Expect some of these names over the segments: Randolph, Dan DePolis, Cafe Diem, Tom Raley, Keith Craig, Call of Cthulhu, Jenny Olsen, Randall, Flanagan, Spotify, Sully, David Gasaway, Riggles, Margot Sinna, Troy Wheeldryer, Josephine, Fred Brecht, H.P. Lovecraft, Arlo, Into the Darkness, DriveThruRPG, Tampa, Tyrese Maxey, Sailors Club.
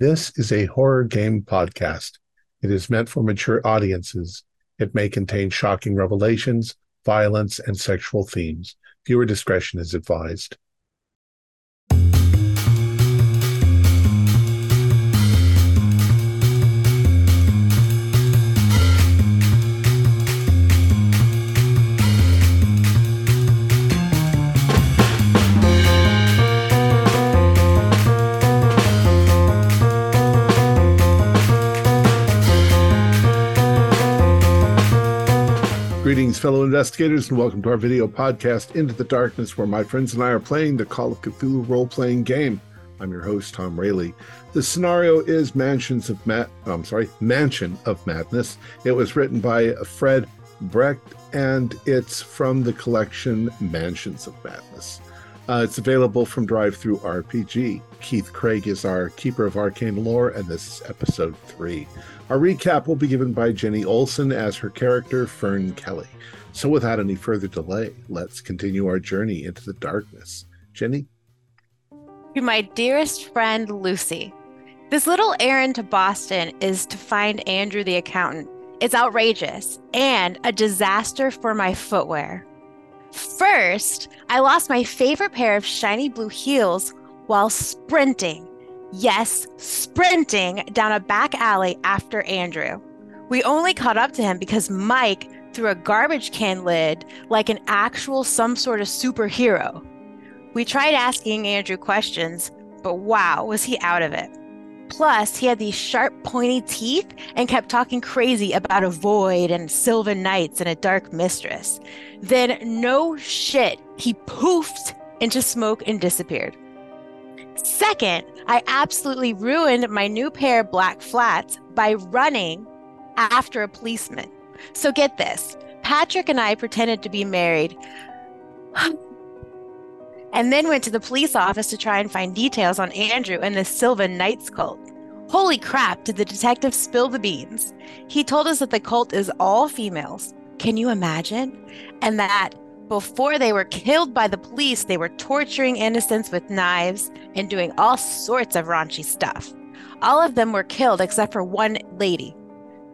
This is a horror game podcast. It is meant for mature audiences. It may contain shocking revelations, violence, and sexual themes. Viewer discretion is advised. Greetings, fellow investigators, and welcome to our video podcast, Into the Darkness, where my friends and I are playing the Call of Cthulhu role-playing game. I'm your host, Tom Raley. The scenario is Mansion of Madness. It was written by Fred Brecht, and it's from the collection Mansions of Madness. It's available from DriveThruRPG. Keith Craig is our Keeper of Arcane Lore, and this is Episode 3. Our recap will be given by Jenny Olsen as her character, Fern Kelly. So without any further delay, let's continue our journey into the darkness. Jenny? To my dearest friend, Lucy. This little errand to Boston is to find Andrew the accountant. It's outrageous and a disaster for my footwear. First, I lost my favorite pair of shiny blue heels while sprinting. Yes, sprinting down a back alley after Andrew. We only caught up to him because Mike threw a garbage can lid like an actual some sort of superhero. We tried asking Andrew questions, but wow, was he out of it. Plus, he had these sharp, pointy teeth and kept talking crazy about a void and Sylvan Knights and a dark mistress. Then, no shit, he poofed into smoke and disappeared. Second, I absolutely ruined my new pair of black flats by running after a policeman. So get this, Patrick and I pretended to be married and then went to the police office to try and find details on Andrew and the Sylvan Knights cult. Holy crap, did the detective spill the beans? He told us that the cult is all females. Can you imagine? And that before they were killed by the police, they were torturing innocents with knives and doing all sorts of raunchy stuff. All of them were killed except for one lady,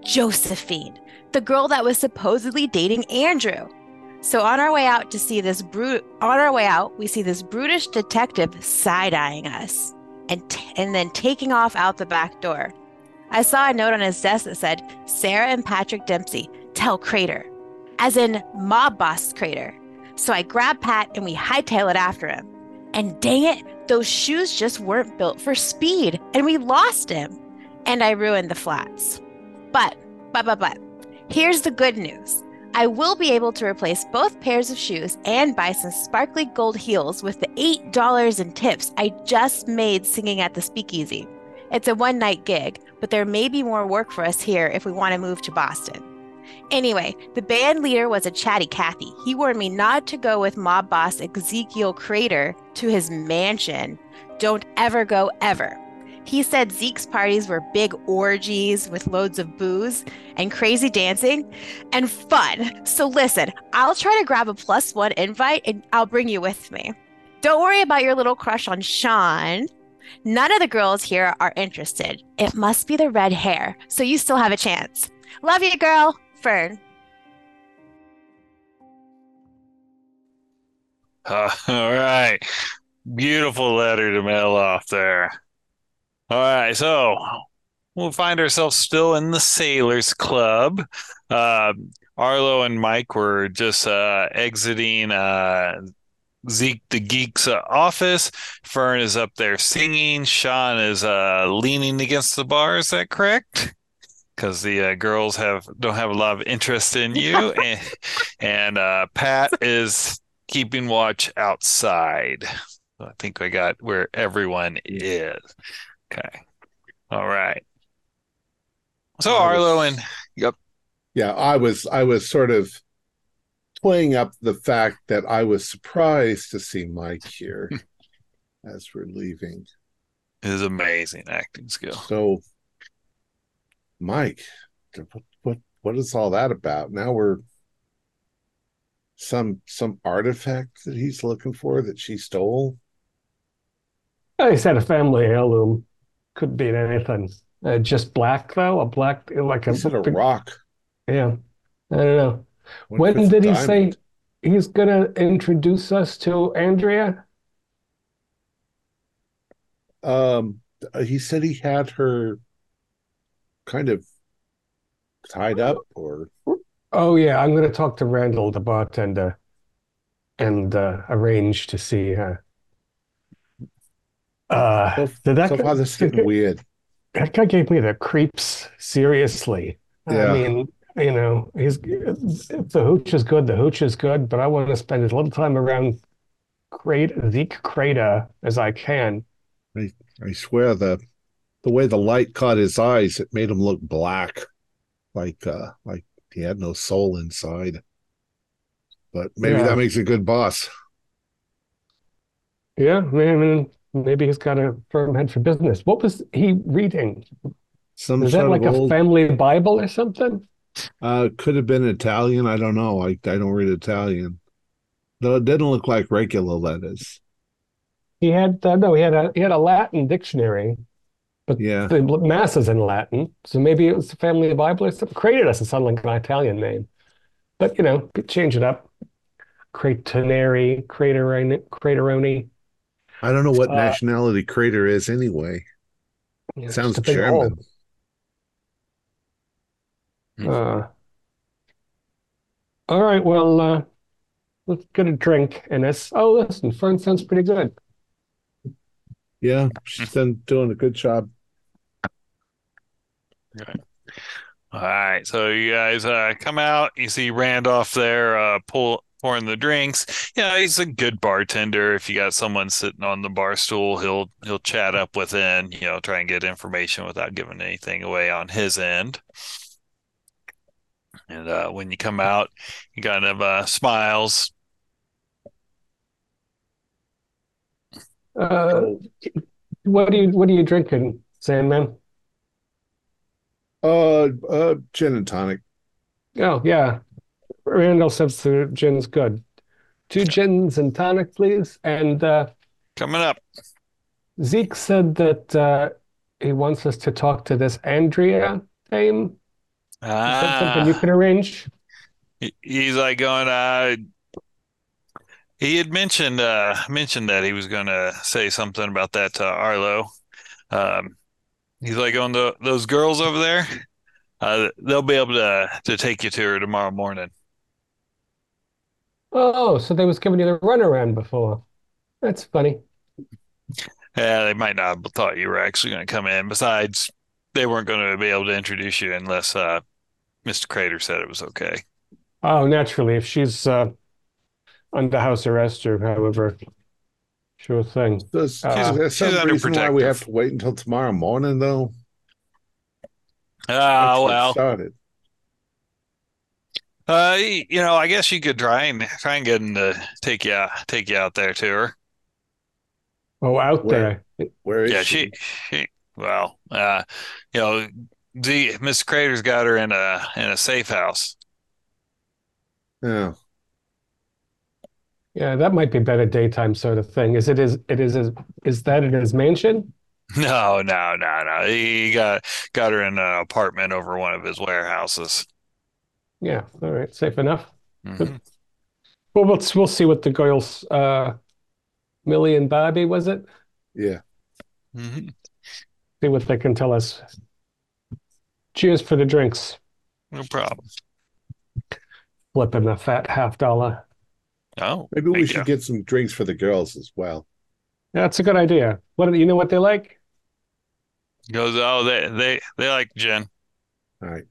Josephine, the girl that was supposedly dating Andrew. So we see this brutish detective side-eyeing us and then taking off out the back door. I saw a note on his desk that said, "Sarah and Patrick Dempsey, tell Crater," as in mob boss Crater. So I grabbed Pat and we hightail it after him. And dang it, those shoes just weren't built for speed and we lost him. And I ruined the flats. But, here's the good news. I will be able to replace both pairs of shoes and buy some sparkly gold heels with the $8 in tips I just made singing at the speakeasy. It's a one-night gig, but there may be more work for us here if we want to move to Boston. Anyway, the band leader was a chatty Cathy. He warned me not to go with mob boss Ezekiel Crater to his mansion. Don't ever go ever. He said Zeke's parties were big orgies with loads of booze and crazy dancing and fun. So listen, I'll try to grab a +1 invite and I'll bring you with me. Don't worry about your little crush on Sean. None of the girls here are interested. It must be the red hair, so you still have a chance. Love you, girl. Fern. All right. Beautiful letter to mail off there. All right. So we'll find ourselves still in the Sailors Club. Arlo and Mike were just exiting Zeke the Geek's office. Fern is up there singing. Sean is leaning against the bar. Is that correct? Because the girls don't have a lot of interest in you, and Pat is keeping watch outside. So I think I got where everyone is. Okay, all right. So I was sort of playing up the fact that I was surprised to see Mike here as we're leaving. His amazing acting skill. So. Mike, what is all that about? Now we're some artifact that he's looking for that she stole? He's had a family heirloom. Could be anything. Just black, though? A black... like a, is it a rock? Yeah. I don't know. When did he say he's going to introduce us to Andrea? He said he had her kind of tied up or... Oh, yeah. I'm going to talk to Randall, the bartender, and arrange to see her. So far, this is getting weird. That guy gave me the creeps, seriously. Yeah. I mean, you know, the hooch is good, but I want to spend as little time around Zeke Crater as I can. I swear the way the light caught his eyes, it made him look black, like he had no soul inside. But maybe that makes a good boss. Yeah, maybe he's got a firm head for business. What was he reading? Is that like a family Bible or something? Could have been Italian. I don't know. I don't read Italian. No, it didn't look like regular letters. He had he had a Latin dictionary, but the mass is in Latin. So maybe it was the family Bible or something. Created us, it sounded like an Italian name, but you know, change it up. Cratoneri, Crateroni. I don't know what nationality Crater is anyway. Yeah, sounds German. All right, well, let's get a drink. And listen, Fern sounds pretty good. Yeah, she's been doing a good job. Okay. All right, so you guys come out. You see Randolph there pouring the drinks. Yeah, he's a good bartender. If you got someone sitting on the bar stool, he'll chat up with him, you know, try and get information without giving anything away on his end. And when you come out, he kind of smiles. What are you drinking, Sandman? Gin and tonic. Oh yeah. Randall says the gin's good. 2 gins and tonic, please. And coming up, Zeke said that he wants us to talk to this Andrea dame. Something you can arrange. He's like going. He had mentioned that he was going to say something about that to Arlo. He's like on those girls over there. They'll be able to take you to her tomorrow morning. Oh, so they was giving you the runaround before. That's funny. Yeah, they might not have thought you were actually going to come in. Besides, they weren't going to be able to introduce you unless Mr. Crater said it was okay. Oh, naturally. If she's under house arrest or however, sure thing. There's some reason why we have to wait until tomorrow morning, though. Oh, well. Started. You know, I guess you could try and get him to take you out there to her. Oh, there. Where is she? She well, you know, Miss Crater's got her in a safe house. Yeah. Yeah, that might be better daytime sort of thing. Is that in his mansion? No. He got her in an apartment over one of his warehouses. Yeah, all right, safe enough. Mm-hmm. Well, we'll see what the girls, Millie and Bobby, was it? Yeah. Mm-hmm. See what they can tell us. Cheers for the drinks. No problem. Flipping the fat $50. Oh, maybe we should get some drinks for the girls as well. That's a good idea. What you know what they like? Goes they like gin. All right.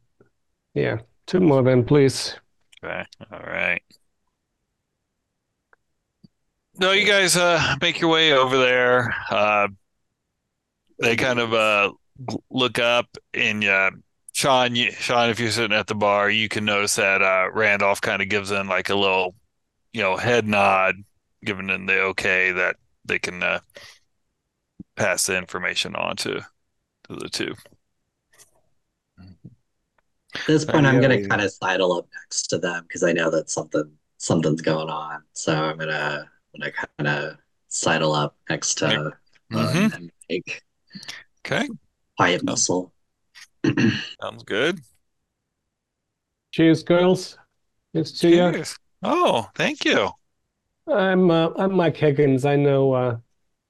Yeah. 2 more then, please. Okay. All right. No, you guys make your way over there. They kind of look up, and Sean, if you're sitting at the bar, you can notice that Randolph kind of gives in like a little, you know, head nod, giving in the okay that they can pass the information on to the 2. At this point, I'm going to kind of sidle up next to them because I know that something's going on. So I'm going to kind of sidle up next to them and Okay. Quiet muscle. Sounds good. Cheers, girls. Cheers to you. Oh, thank you. I'm Mike Higgins. I know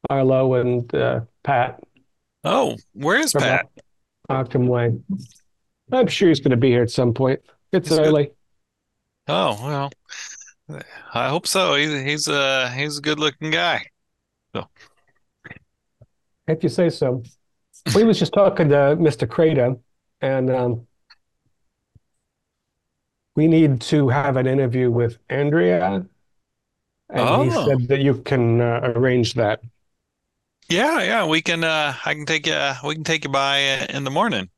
Arlo and Pat. Oh, where is Pat? Arkham Way. I'm sure he's going to be here at some point. It's early. Good. Oh, well, I hope so. He's a good-looking guy. So. If you say so. We was just talking to Mr. Crater, and we need to have an interview with Andrea. And he said that you can arrange that. Yeah, we can. We can take you by in the morning.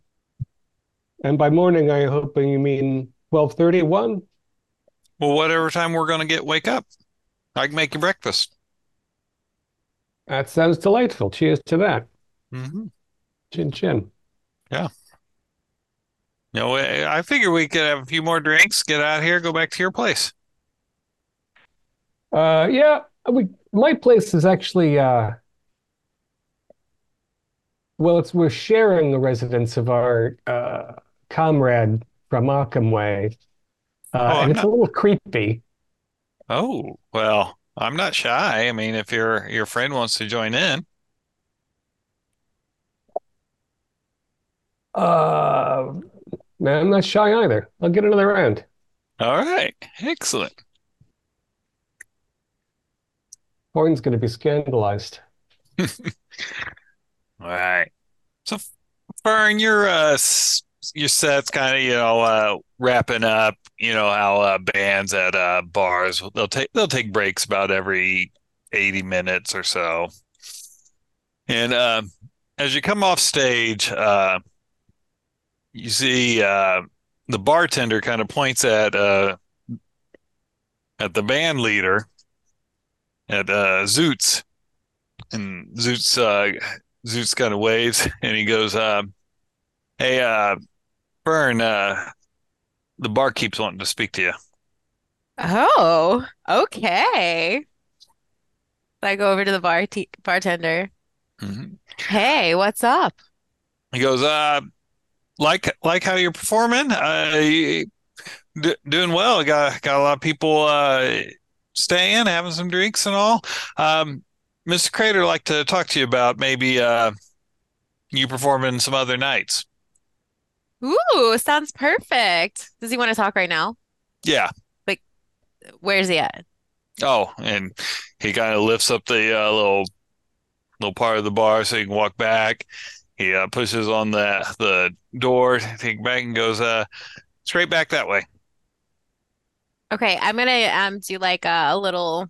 And by morning, I hope you mean 12:31. Well, whatever time we're going to wake up, I can make you breakfast. That sounds delightful. Cheers to that. Mm-hmm. Chin chin. Yeah. No, I figure we could have a few more drinks, get out of here, go back to your place. My place is actually. We're sharing the residence of our comrade from Arkham Way, and it's a little creepy. Oh, well, I'm not shy. I mean, if your friend wants to join in. Man, I'm not shy either. I'll get another round. All right. Excellent. Horn's going to be scandalized. All right. So, Fern, your set's kind of wrapping up. You know how bands at bars they'll take breaks about every 80 minutes or so. And as you come off stage, you see the bartender kind of points at the band leader at Zoots, and Zoots kind of waves, and he goes, hey, Fern, the bar keeps wanting to speak to you. Oh, okay. I go over to the bartender. Mm-hmm. Hey, what's up? He goes, like how you're performing? Doing well. Got a lot of people staying, having some drinks and all. Mr. Crater would like to talk to you about maybe you performing some other nights. Ooh, sounds perfect. Does he want to talk right now? Yeah. Like, where's he at? Oh, and he kind of lifts up the little part of the bar so he can walk back. He pushes on the door, take back, and goes straight back that way. Okay, I'm going to do like a little...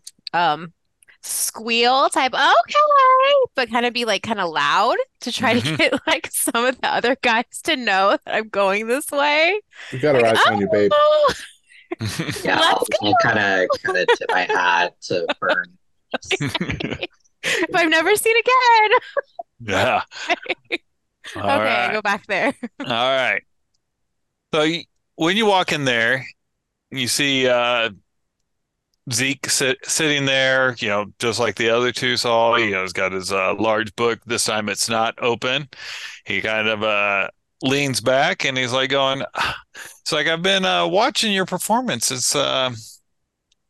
squeal type, okay, but kind of be like kind of loud to try to get like some of the other guys to know that I'm going this way. You got her eyes on you, babe. Yeah, I'll kind of tip my hat to Fern. Okay. If I've never seen again. Yeah. Okay, right. I go back there. All right. So when you walk in there, you see Zeke sitting there, just like the other two saw. He's got his large book. This time it's not open. He kind of leans back and he's like going, it's like, I've been watching your performance. It's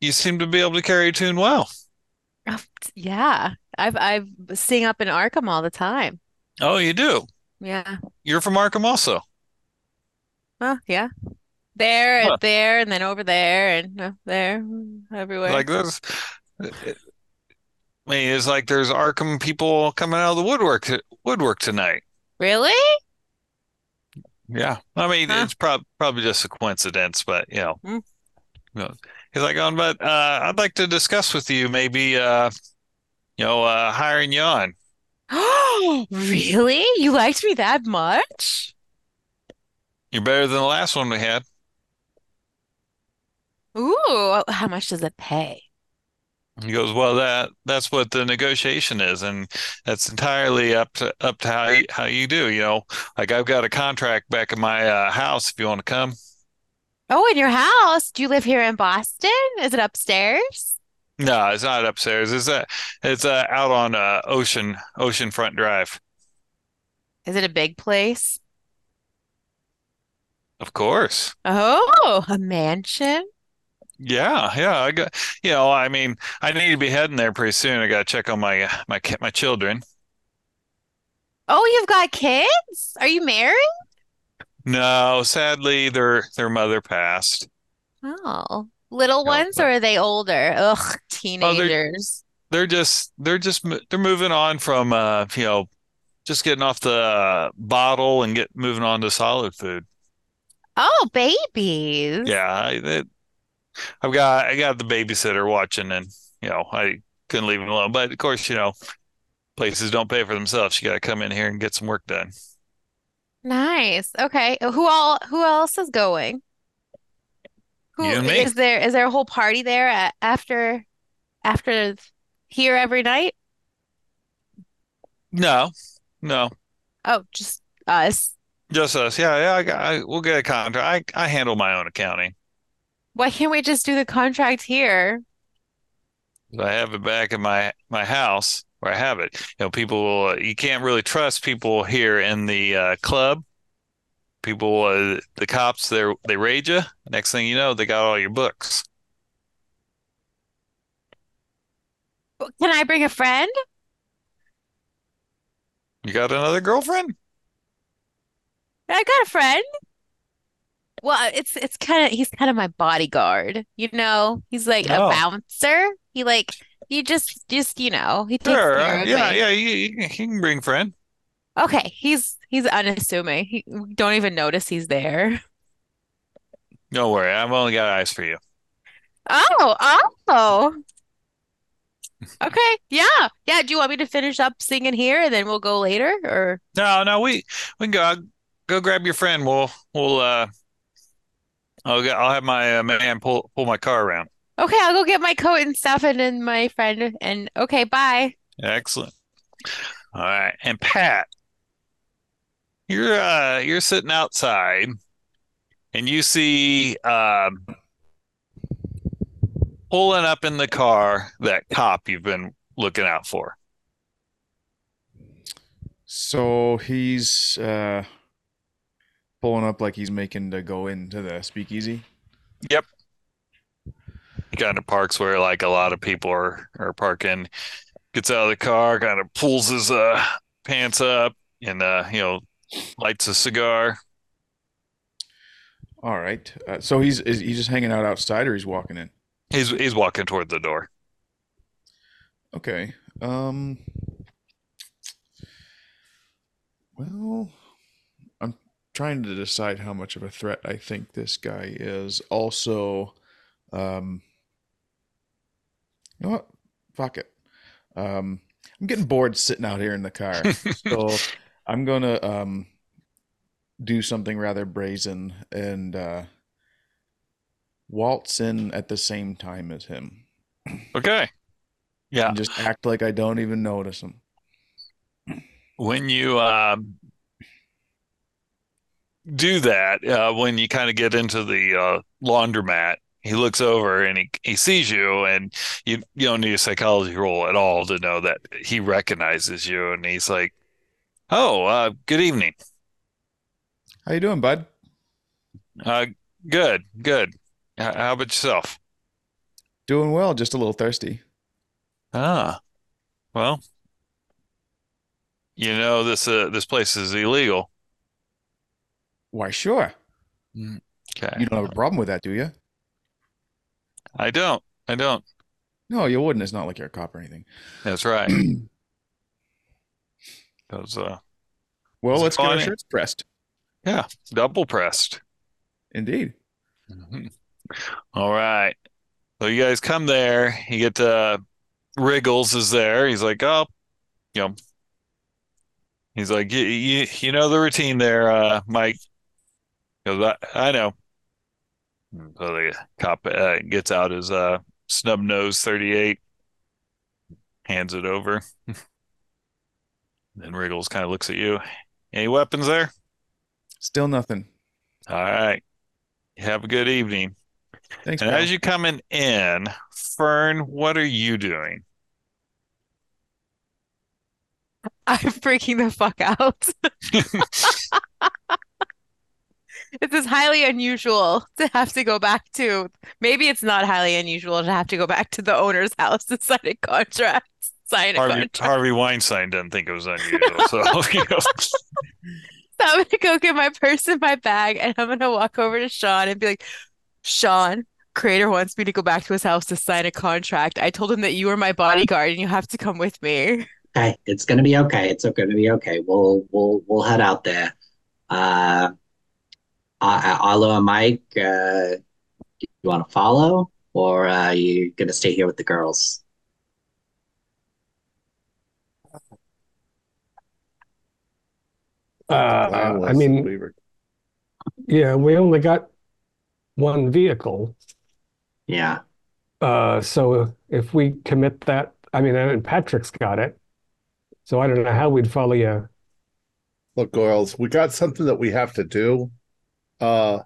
you seem to be able to carry a tune well. Yeah. I've sing up in Arkham all the time. Oh, you do? Yeah. You're from Arkham also? Oh, yeah. There, and there, and then over there, and there, everywhere. Like this. I mean, it's like there's Arkham people coming out of the woodwork tonight. Really? Yeah. I mean, It's probably just a coincidence, but, you know. He's like, but I'd like to discuss with you maybe, hiring you on. Oh, really? You liked me that much? You're better than the last one we had. Ooh, how much does it pay? He goes, well, that's what the negotiation is, and that's entirely up to how you do. Like I've got a contract back in my house. If you want to come. Oh, in your house? Do you live here in Boston? Is it upstairs? No, it's not upstairs. It's out on Oceanfront Drive. Is it a big place? Of course. Oh, a mansion? Yeah. I need to be heading there pretty soon. I got to check on my children. Oh, you've got kids? Are you married? No, sadly, their mother passed. Oh, little ones, or are they older? Ugh, teenagers. Oh, they're moving on from just getting off the bottle and moving on to solid food. Oh, babies. Yeah, I got the babysitter watching, and I couldn't leave him alone. But of course, places don't pay for themselves. You got to come in here and get some work done. Nice. Okay. Who else is going? You and me. Is there a whole party there after here every night? No. Oh, just us. Just us. Yeah. We'll get a contract. I handle my own accounting. Why can't we just do the contract here? I have it back in my house where I have it. People will, you can't really trust people here in the club. People, the cops, they raid you. Next thing you know, they got all your books. Can I bring a friend? You got another girlfriend? I got a friend. Well, it's kind of, he's kind of my bodyguard, He's like a bouncer. He he takes care of me. Yeah, he can bring friend. Okay, he's unassuming. He don't even notice he's there. Don't worry, I've only got eyes for you. Oh. Okay, yeah. Do you want me to finish up singing here and then we'll go later, or no? We can go. Go grab your friend. We'll. I'll have my man pull my car around. Okay, I'll go get my coat and stuff, and then my friend. And okay, bye. Excellent. All right, and Pat, you're sitting outside, and you see pulling up in the car that cop you've been looking out for. So he's pulling up like he's making to go into the speakeasy? Yep. He kind of parks where like a lot of people are parking, gets out of the car, kind of pulls his pants up and, lights a cigar. All right. So is he just hanging out outside, or he's walking in? He's walking toward the door. Okay. Well, trying to decide how much of a threat I think this guy is. Also, you know what? Fuck it. I'm getting bored sitting out here in the car. So I'm going to do something rather brazen and waltz in at the same time as him. Okay. Yeah. And just act like I don't even notice him. When you... do that, when you kind of get into the laundromat, he looks over and he sees you, and you don't need a psychology roll at all to know that he recognizes you, and he's like, oh, good evening. How you doing, bud? Good. How about yourself? Doing well, just a little thirsty. Ah, well, this place is illegal. Why, sure. Okay. You don't have a problem with that, do you? I don't. No, you wouldn't. It's not like you're a cop or anything. That's right. Well, let's get our shirts pressed. Yeah, double pressed. Indeed. Mm-hmm. All right. So you guys come there. You get to Riggles is there. He's like, oh, he's like, you know the routine there, Mike. I know. So the cop gets out his snub nose 38, hands it over. Then Riggles kind of looks at you. Any weapons there? Still nothing. All right. Have a good evening. Thanks. And as you're coming in, Fern, what are you doing? I'm freaking the fuck out. This is highly unusual to have to go back to. Maybe it's not highly unusual to have to go back to the owner's house to sign a contract. Harvey Weinstein didn't think it was unusual. So, you know. So I'm gonna go get my purse and my bag, and I'm gonna walk over to Sean and be like, "Sean, Crater wants me to go back to his house to sign a contract. I told him that you were my bodyguard, and you have to come with me." Okay, it's gonna be okay. It's gonna be okay. We'll head out there. Arlo and Mike, do you want to follow, or are you going to stay here with the girls? I mean, yeah, we only got one vehicle. Yeah. So if we commit that, I mean, Patrick's got it. So I don't know how we'd follow you. Look, girls, we got something that we have to do. Why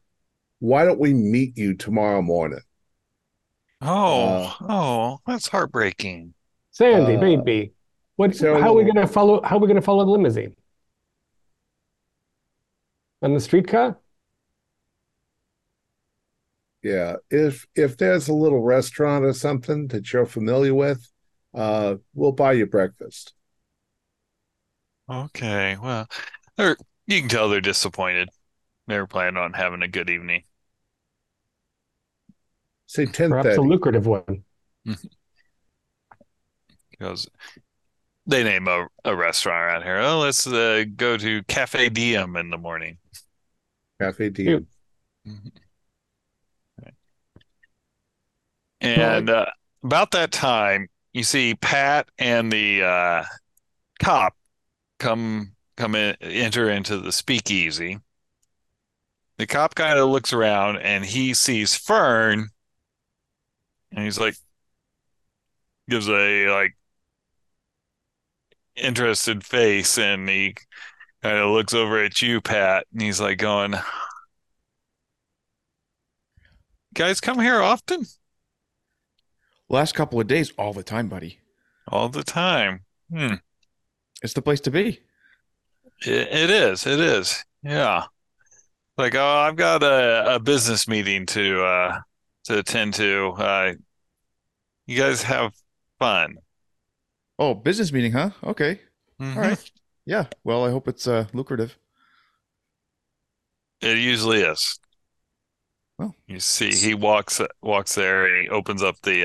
don't we meet you tomorrow morning? Oh, that's heartbreaking. Sandy, baby. How are we gonna follow the limousine? On the streetcar? Yeah. If there's a little restaurant or something that you're familiar with, we'll buy you breakfast. Okay, well, you can tell they're disappointed. They were planning on having a good evening. Say 10:30. Perhaps a lucrative one. Because they name a restaurant around here. Oh, let's go to Cafe Diem in the morning. Cafe Diem. Mm-hmm. Right. And about that time, you see Pat and the cop enter into the speakeasy. The cop kind of looks around and he sees Fern, and he's like, gives a interested face, and he kind of looks over at you, Pat, and he's like going, "You guys come here often?" Last couple of days, all the time, buddy. All the time. It's the place to be. It is. Yeah. Like, oh, I've got a business meeting to attend to. You guys have fun. Oh, business meeting, huh? Okay. Mm-hmm. All right. Yeah. Well, I hope it's lucrative. It usually is. Well, you see, he walks there, and he opens up the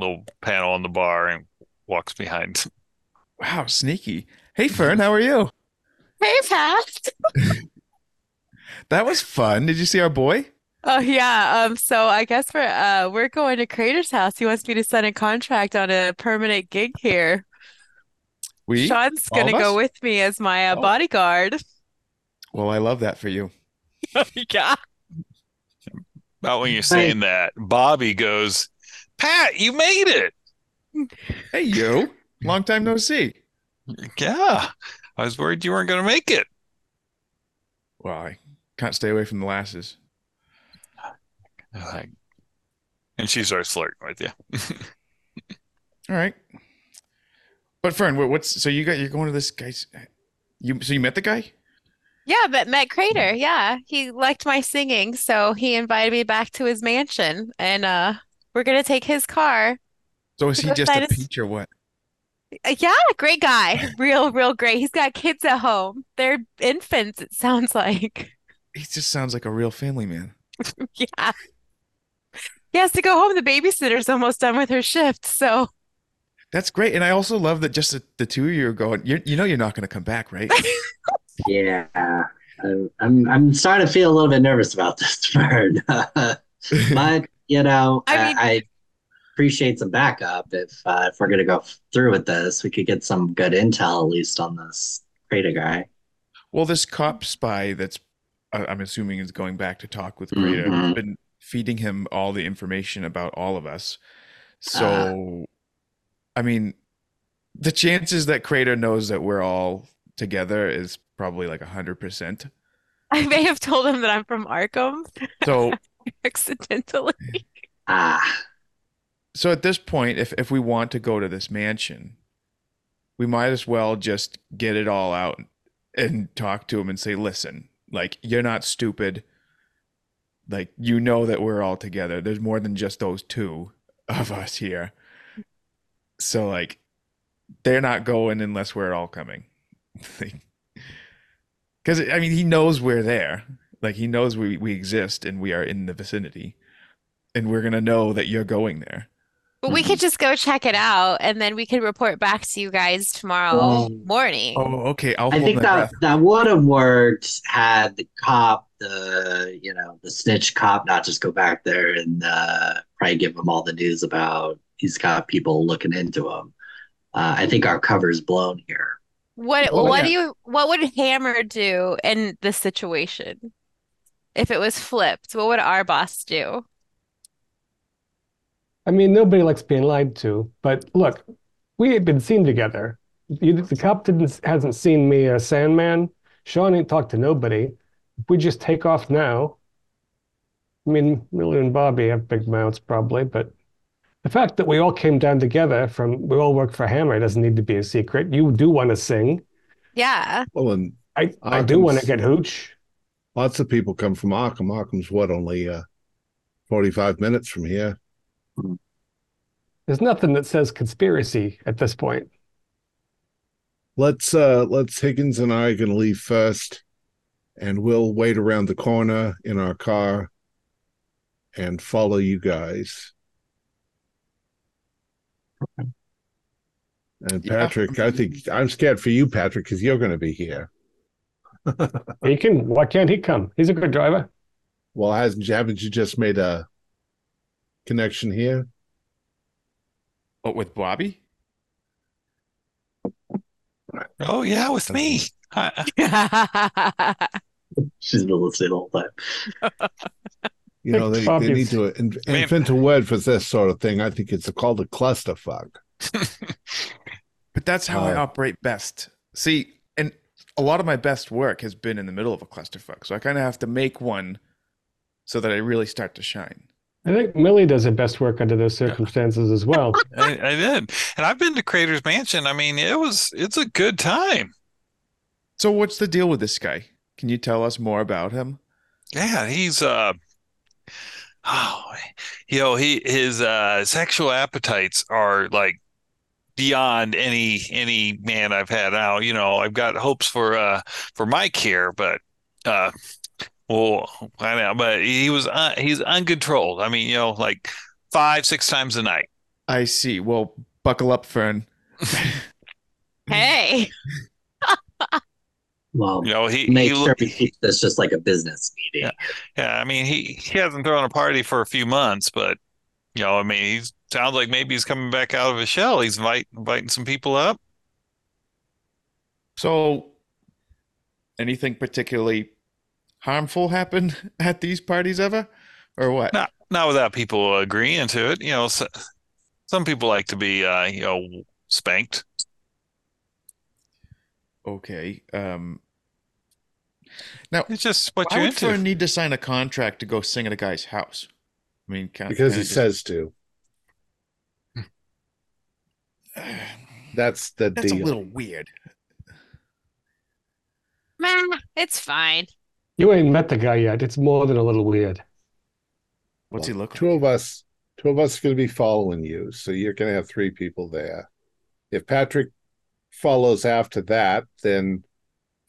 little panel on the bar and walks behind. Wow, sneaky. Hey, Fern, how are you? Hey, Pat. That was fun. Did you see our boy? Oh, yeah. So I guess we're going to Crater's house. He wants me to sign a contract on a permanent gig here. Sean's going to go with me as my bodyguard. Well, I love that for you. Yeah. About when you're saying that, Bobby goes, "Pat, you made it." Hey, you. Long time no see. Yeah. I was worried you weren't going to make it. Well, I can't stay away from the lasses. And she starts flirting with you. All right. But Fern, you're going to this guy's? So you met the guy? Yeah, but met Crater. Yeah, he liked my singing, so he invited me back to his mansion, and we're gonna take his car. So is he just a peach or what? Yeah, great guy. Real great. He's got kids at home. They're infants, it sounds like. He just sounds like a real family man. Yeah. He has to go home. The babysitter's almost done with her shift, so. That's great. And I also love that just the two of you are going, you know you're not going to come back, right? Yeah. I'm starting to feel a little bit nervous about this, Fern. But, you know, I appreciate some backup. If we're gonna go through with this, we could get some good intel at least on this Crater guy. Well, this cop spy that's I'm assuming is going back to talk with Crater. Mm-hmm. We've been feeding him all the information about all of us. So, I mean, the chances that Crater knows that we're all together is probably like 100%. I may have told him that I'm from Arkham. So accidentally. So at this point, if we want to go to this mansion, we might as well just get it all out and talk to him and say, listen, like, you're not stupid. Like, you know that we're all together. There's more than just those two of us here. So, like, they're not going unless we're all coming. Because, I mean, he knows we're there. Like, he knows we exist and we are in the vicinity. And we're going to know that you're going there. But we could just go check it out, and then we could report back to you guys tomorrow morning. Oh, okay. I think that would have worked had the cop, the snitch cop, not just go back there and probably give him all the news about he's got people looking into him. I think our cover's blown here. What would Hammer do in this situation if it was flipped? What would our boss do? I mean, nobody likes being lied to, but look, we had been seen together. The cop hasn't seen me as Sandman. Sean ain't talked to nobody. We just take off now. I mean, Millie and Bobby have big mouths probably, but the fact that we all came down together we all work for Hammer doesn't need to be a secret. You do want to sing. Yeah. Well, and I do want to get hooch. Lots of people come from Arkham. Arkham's only 45 minutes from here. There's nothing that says conspiracy at this point. Let's Higgins and I can leave first, and we'll wait around the corner in our car and follow you guys. Okay. And Patrick, I think I'm scared for you, Patrick, because you're going to be here. Why can't he come? He's a good driver. Well, haven't you just made a connection here? What, with Bobby? Oh yeah, with me. She's been listening all the time. You know, they need to invent a word for this sort of thing. I think it's called a clusterfuck. But that's how I operate best. See, and a lot of my best work has been in the middle of a clusterfuck, so I kind of have to make one so that I really start to shine. I think Millie does her best work under those circumstances as well. I did. And I've been to Crater's Mansion. I mean, it's a good time. So what's the deal with this guy? Can you tell us more about him? Yeah, he's his sexual appetites are like beyond any man I've had out. You know, I've got hopes for Mike here, but I know, but he's uncontrolled. I mean, like 5-6 times a night. I see. Well, buckle up, Fern. Hey. Well, he keeps this just like a business meeting. Yeah, I mean, he hasn't thrown a party for a few months, but I mean, he sounds like maybe he's coming back out of his shell. He's inviting some people up. So, anything particularly harmful happen at these parties ever, or what? Not without people agreeing to it. So, some people like to be spanked. Okay. Now it's just what you're into. Why would Fern need to sign a contract to go sing at a guy's house? I mean, because he says to. That's deal. A little weird. Man, it's fine. You ain't met the guy yet. It's more than a little weird. What's he look like? Two of us are going to be following you, so you're going to have 3 people there. If Patrick follows after that, then,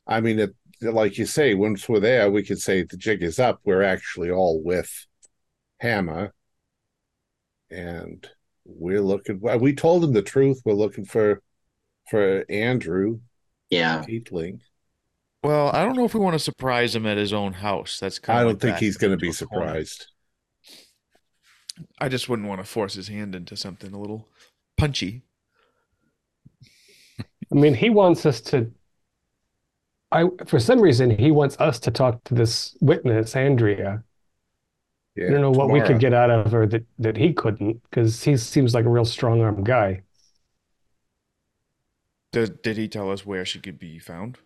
I mean, like you say, once we're there, we can say the jig is up. We're actually all with Hammer, and we're looking. We told him the truth. We're looking for Andrew. Yeah, Keitling. Well, I don't know if we want to surprise him at his own house. That's kind of. I don't think he's going to be surprised. I just wouldn't want to force his hand into something a little punchy. I mean, he wants us to. For some reason, he wants us to talk to this witness, Andrea. Yeah, I don't know what we could get out of her that he couldn't, because he seems like a real strong-armed guy. Did he tell us where she could be found?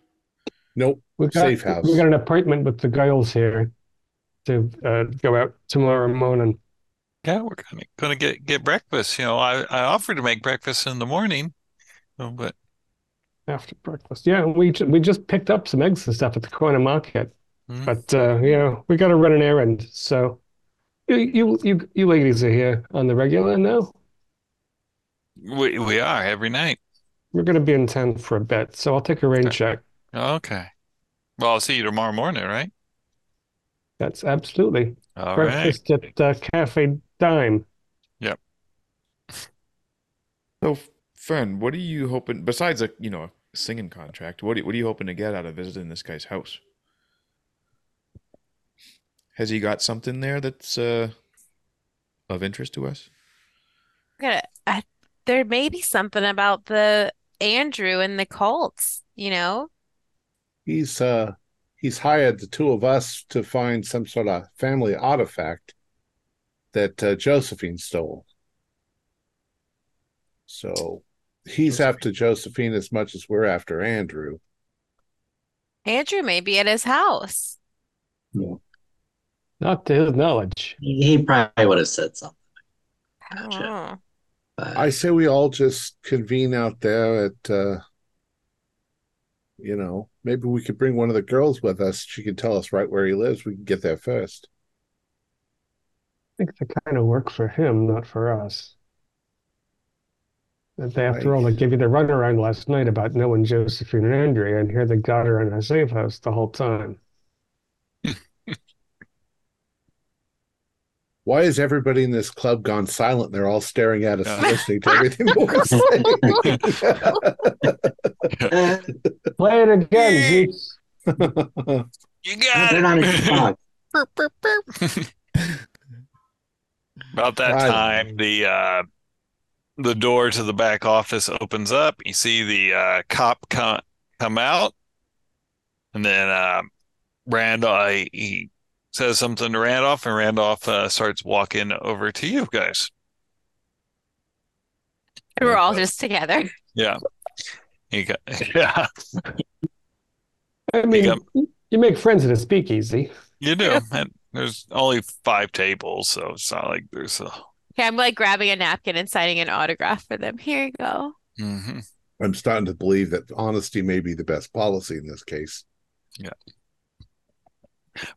Nope. We've got an appointment with the girls here to go out tomorrow morning. Yeah, we're going to get breakfast. I offered to make breakfast in the morning, but after breakfast. Yeah, we just picked up some eggs and stuff at the corner market. Mm-hmm. But, you know, we got to run an errand. So you ladies are here on the regular now? We are every night. We're going to be in town for a bit, so I'll take a rain check. Okay. Well, I'll see you tomorrow morning, right? That's absolutely. All breakfast right. At Cafe Diem. Yep. So, Fern, what are you hoping, besides a a singing contract, what are you hoping to get out of visiting this guy's house? Has he got something there that's of interest to us? There may be something about the Andrew and the cults, He's hired the two of us to find some sort of family artifact that Josephine stole. So he's after Josephine as much as we're after Andrew. Andrew may be at his house. Yeah. Not to his knowledge. He probably would have said something. Gotcha. I say we all just convene out there at, maybe we could bring one of the girls with us. She can tell us right where he lives. We can get there first. I think they kind of work for him, not for us. After all, they gave you the runaround last night about knowing Josephine and Andrea, and here they got her in her safe house the whole time. Why has everybody in this club gone silent? They're all staring at us, listening to everything we're saying. Play it again, Zoots. You got it. Burp, burp, burp. About that time, the door to the back office opens up. You see the cop come out, and then Randall he says something to Randolph, and Randolph starts walking over to you guys. And we're all just together. Yeah. You make friends at a speakeasy. You do. Yeah. And there's only 5 tables, so it's not like there's a... Yeah, I'm like grabbing a napkin and signing an autograph for them. Here you go. Mm-hmm. I'm starting to believe that honesty may be the best policy in this case. Yeah.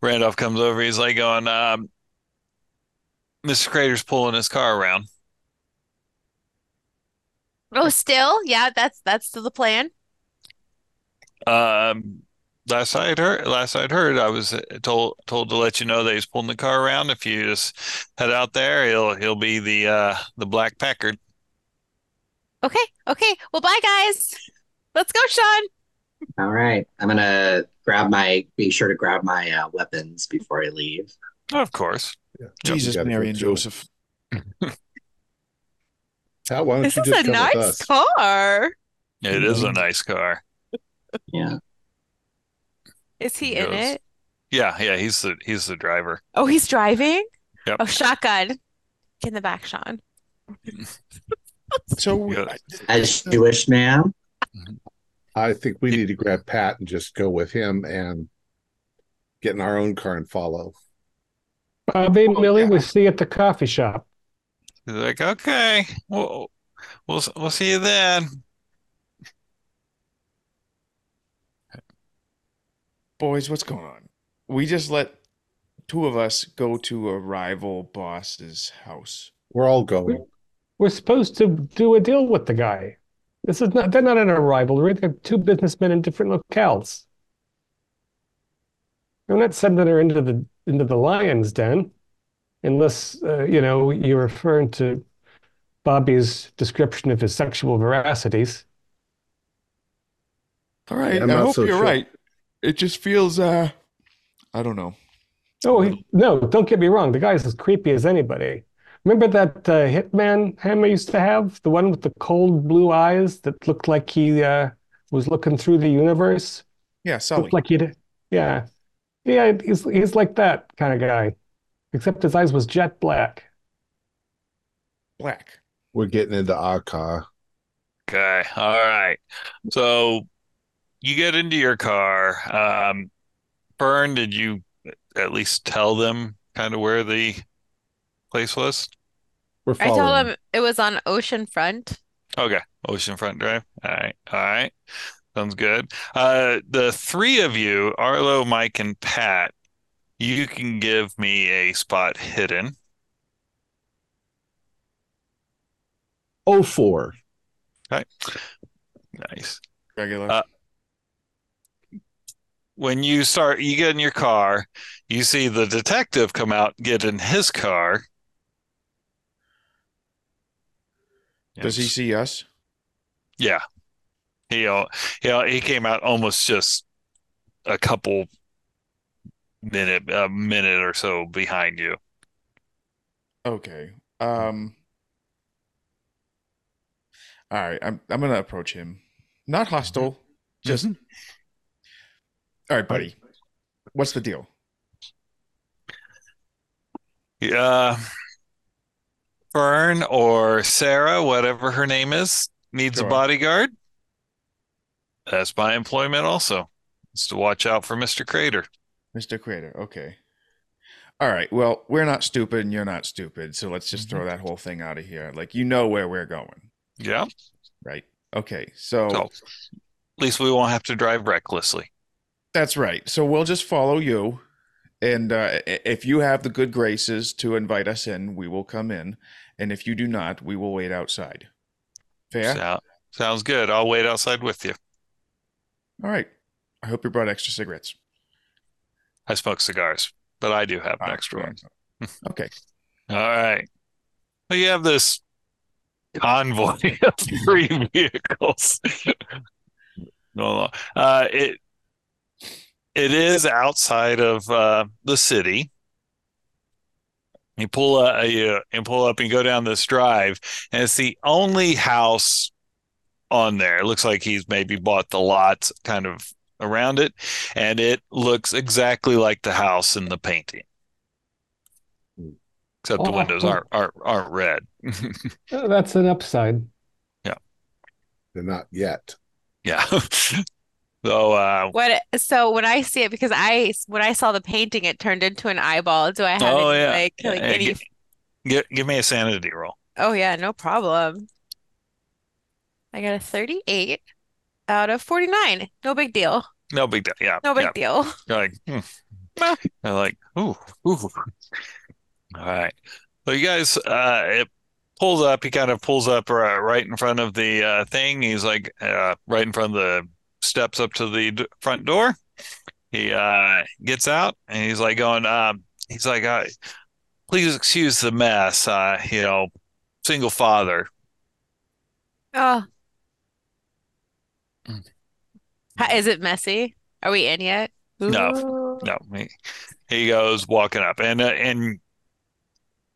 Randolph comes over. He's like going, Mr. Crater's pulling his car around. Oh, still? Yeah, that's still the plan. Last I heard, I was told to let you know that he's pulling the car around. If you just head out there, he'll be the black Packard. Okay. Well, bye, guys. Let's go, Sean. All right, I'm gonna be sure to grab my weapons before I leave. Of course, yeah. Jesus, Mary, and Joseph. How long? This is a nice car. It is a nice car. Yeah. Is he in it? Yeah, he's the driver. Oh, he's driving? Yep. Oh, shotgun. In the back, Sean. So, as you wish, ma'am. I think we need to grab Pat and just go with him and get in our own car and follow. Bobby and Millie, we'll see you at the coffee shop. He's like, okay, we'll see you then. Boys, what's going on? We just let 2 of us go to a rival boss's house. We're all going. We're supposed to do a deal with the guy. They're not in a rivalry. They're 2 businessmen in different locales. I'm not sending her into the lion's den, unless you're referring to Bobby's description of his sexual veracities. All right, I hope you're right. It just feels, I don't know. Oh, no, don't get me wrong. The guy's as creepy as anybody. Remember that hitman Hammer used to have? The one with the cold blue eyes that looked like he was looking through the universe? Yeah, Sully. Looked like he did. Yeah. Yeah, he's like that kind of guy. Except his eyes was jet black. Black. We're getting into our car. Okay, all right. So... You get into your car. Fern, did you at least tell them kind of where the place was? I told them it was on Oceanfront. Okay, Oceanfront Drive. All right. Sounds good. The three of you, Arlo, Mike, and Pat, you can give me a spot hidden. 04. Okay. Nice. Regular. When you start, you get in your car, you see the detective come out, get in his car. Does he see us? Yeah. He came out almost just a minute or so behind you. Okay. All right. I'm gonna approach him. Not hostile. Mm-hmm. Just. All right, buddy. What's the deal? Yeah. Fern or Sarah, whatever her name is, needs a bodyguard. That's my employment also. It's to watch out for Mr. Crater. Mr. Crater, okay. All right, well, we're not stupid and you're not stupid, so let's just throw that whole thing out of here. Like, you know where we're going. Yeah. Right. Okay, so at least we won't have to drive recklessly. That's right. So we'll just follow you. And if you have the good graces to invite us in, we will come in. And if you do not, we will wait outside. Fair? Sounds good. I'll wait outside with you. All right. I hope you brought extra cigarettes. I smoke cigars, but I do have an extra one. Okay. All right. Well, you have this convoy of 3 vehicles. No. It is outside of the city. You pull up and go down this drive, and it's the only house on there. It looks like he's maybe bought the lot kind of around it, and it looks exactly like the house in the painting, except the windows aren't red. That's an upside. Yeah, they're not yet. Yeah. So when I see it, because when I saw the painting, it turned into an eyeball. Do I have give me a sanity roll? Oh yeah, no problem. I got a 38 out of 49. No big deal. No big deal. Yeah. No big deal. You're like, I'm like, ooh. All right. So you guys, it pulls up. He kind of pulls up right in front of the thing. He's like, right in front of the. Steps up to the front door. He gets out and he's like going, please excuse the mess. Single father. Oh. Is it messy? Are we in yet? Ooh. No. He goes walking up and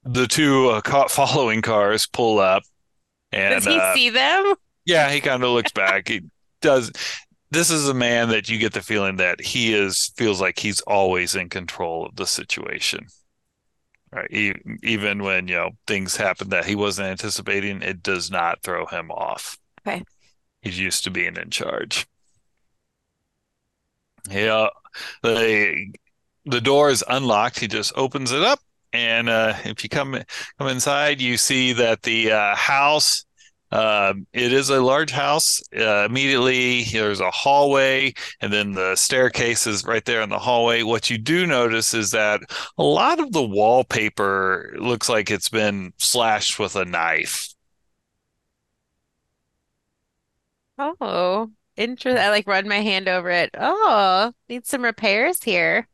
the two following cars pull up. And does he see them? Yeah. He kind of looks back. He does. This is a man that you get the feeling that he feels like he's always in control of the situation. Right. Even when, things happen that he wasn't anticipating, it does not throw him off. Okay. He's used to being in charge. Yeah. The door is unlocked. He just opens it up. And if you come inside, you see that the house... it is a large house. Immediately there's a hallway, and then the staircase is right there in the hallway. What you do notice is that a lot of the wallpaper looks like it's been slashed with a knife. Oh, interesting. I run my hand over it. Oh, need some repairs here.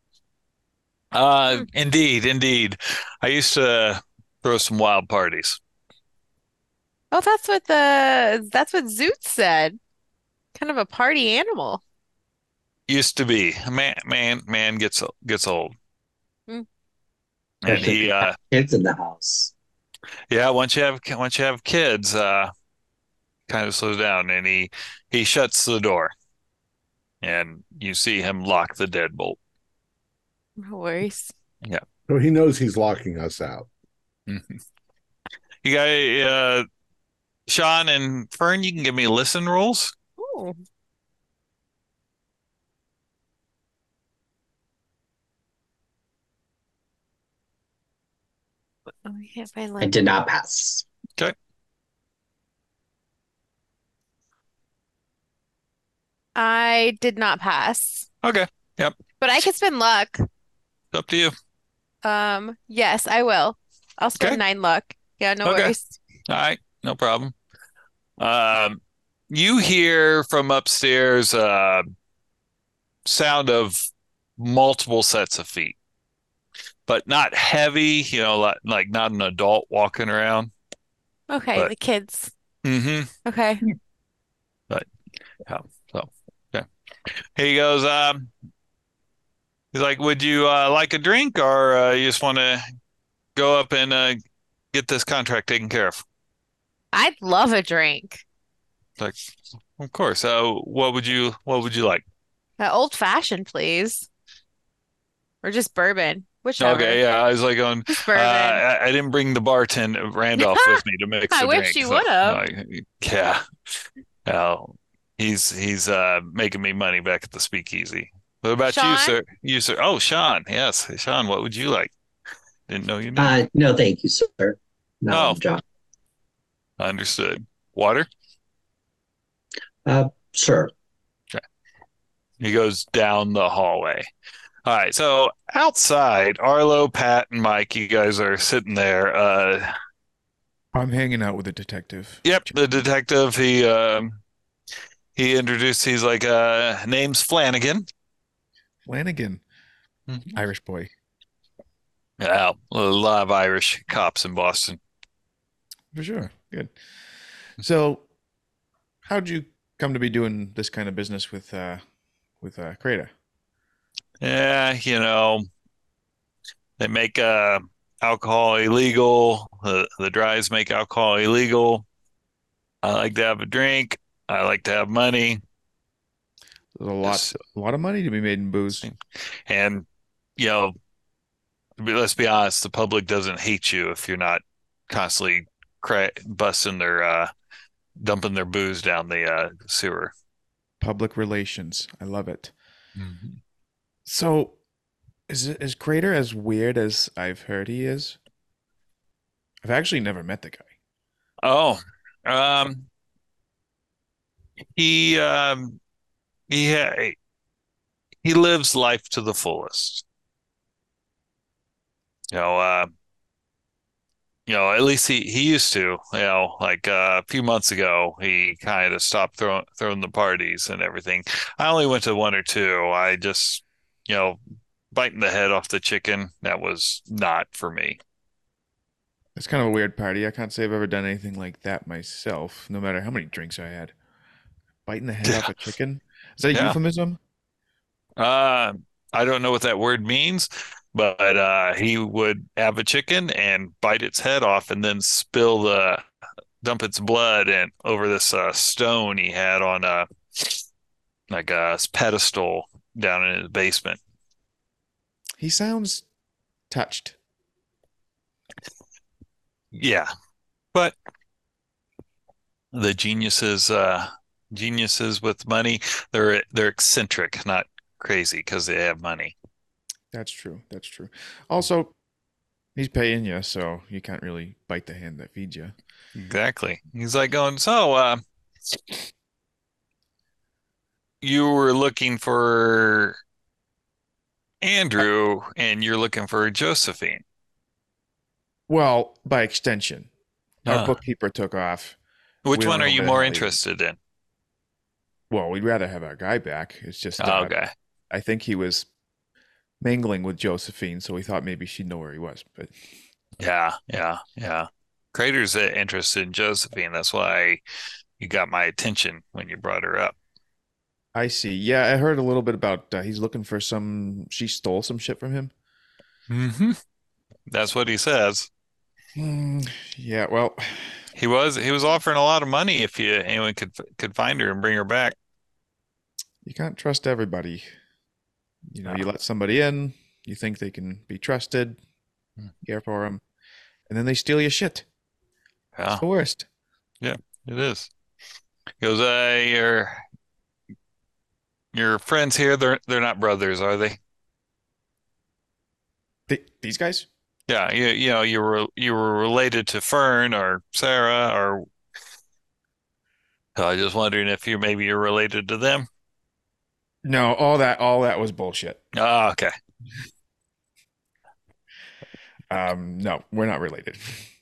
Indeed. I used to throw some wild parties. Oh, that's what Zoots said. Kind of a party animal. Used to be. Man gets old. Mm. And he kids in the house. Yeah, once you have kids, kind of slows down, and he shuts the door, and you see him lock the deadbolt. No worries. Yeah. So he knows he's locking us out. Mm-hmm. You got Sean and Fern, you can give me listen rolls. Ooh. Oh, I can't find I did not pass. Okay. I did not pass. Okay. Yep. But I could spend luck. Up to you. Yes, I will. I'll spend 9 luck. Yeah, no worries. All right. No problem. You hear from upstairs sound of multiple sets of feet, but not heavy, you know, like not an adult walking around. Okay, but the kids. Mm-hmm. Okay. But yeah, so okay. He goes, he's like, would you like a drink, or you just want to go up and get this contract taken care of? I'd love a drink. Like, of course. What would you like? Old fashioned, please. Or just bourbon. Whichever. Okay, yeah. I was like on I didn't bring the bartender Randolph with me to mix the drink. I wish you would have. Like, yeah. He's making me money back at the speakeasy. What about Sean? You, sir. Oh, Sean. Yes. Sean, what would you like? Didn't know you knew. No, thank you, sir. No, John. Understood. Water? Sure. Okay. He goes down the hallway. All right. So outside, Arlo, Pat, and Mike, you guys are sitting there. I'm hanging out with the detective. Yep. The detective, he introduced, he's like, name's Flanagan. Flanagan. Mm-hmm. Irish boy. Yeah, a lot of Irish cops in Boston. For sure. Good. So how'd you come to be doing this kind of business with Crater? Yeah, you know, they make alcohol illegal. The drives make alcohol illegal. I like to have a drink. I like to have money. There's a lot of money to be made in booze. And, you know, let's be honest, the public doesn't hate you if you're not constantly dumping their booze down the sewer. Public relations. I love it. Mm-hmm. So is Crater as weird as I've heard he is? I've actually never met the guy. Oh, he lives life to the fullest. You know, at least he used to, you know, like a few months ago, he kind of stopped throwing the parties and everything. I only went to one or two. I just, you know, biting the head off the chicken, that was not for me. It's kind of a weird party. I can't say I've ever done anything like that myself, no matter how many drinks I had. Biting the head off a chicken? Is that a euphemism? I don't know what that word means. But he would have a chicken and bite its head off and then dump its blood and over this stone he had on a pedestal down in his basement. He sounds touched. Yeah, but the geniuses with money, they're eccentric, not crazy, because they have money. That's true. Also, he's paying you, so you can't really bite the hand that feeds you. Exactly. He's like going, so you were looking for Andrew, and you're looking for Josephine. Well, by extension. Our bookkeeper took off. Which one are you more interested in? Well, we'd rather have our guy back. It's just okay. I think he was mingling with Josephine, so we thought maybe she'd know where he was. But yeah. Crater's interested in Josephine. That's why you got my attention when you brought her up. I see. Yeah, I heard a little bit about he's looking for she stole some shit from him. Mm-hmm. That's what he says. Yeah, well, he was offering a lot of money if anyone could find her and bring her back. You can't trust everybody. You know, you let somebody in, you think they can be trusted, care for them, and then they steal your shit. Yeah. It's the worst. Yeah, it is. He goes, your friends here, they're not brothers, are they? These guys? Yeah, you know, you were related to Fern or Sarah, or I was just wondering if you're related to them. No, all that was bullshit. Oh, okay. No, we're not related.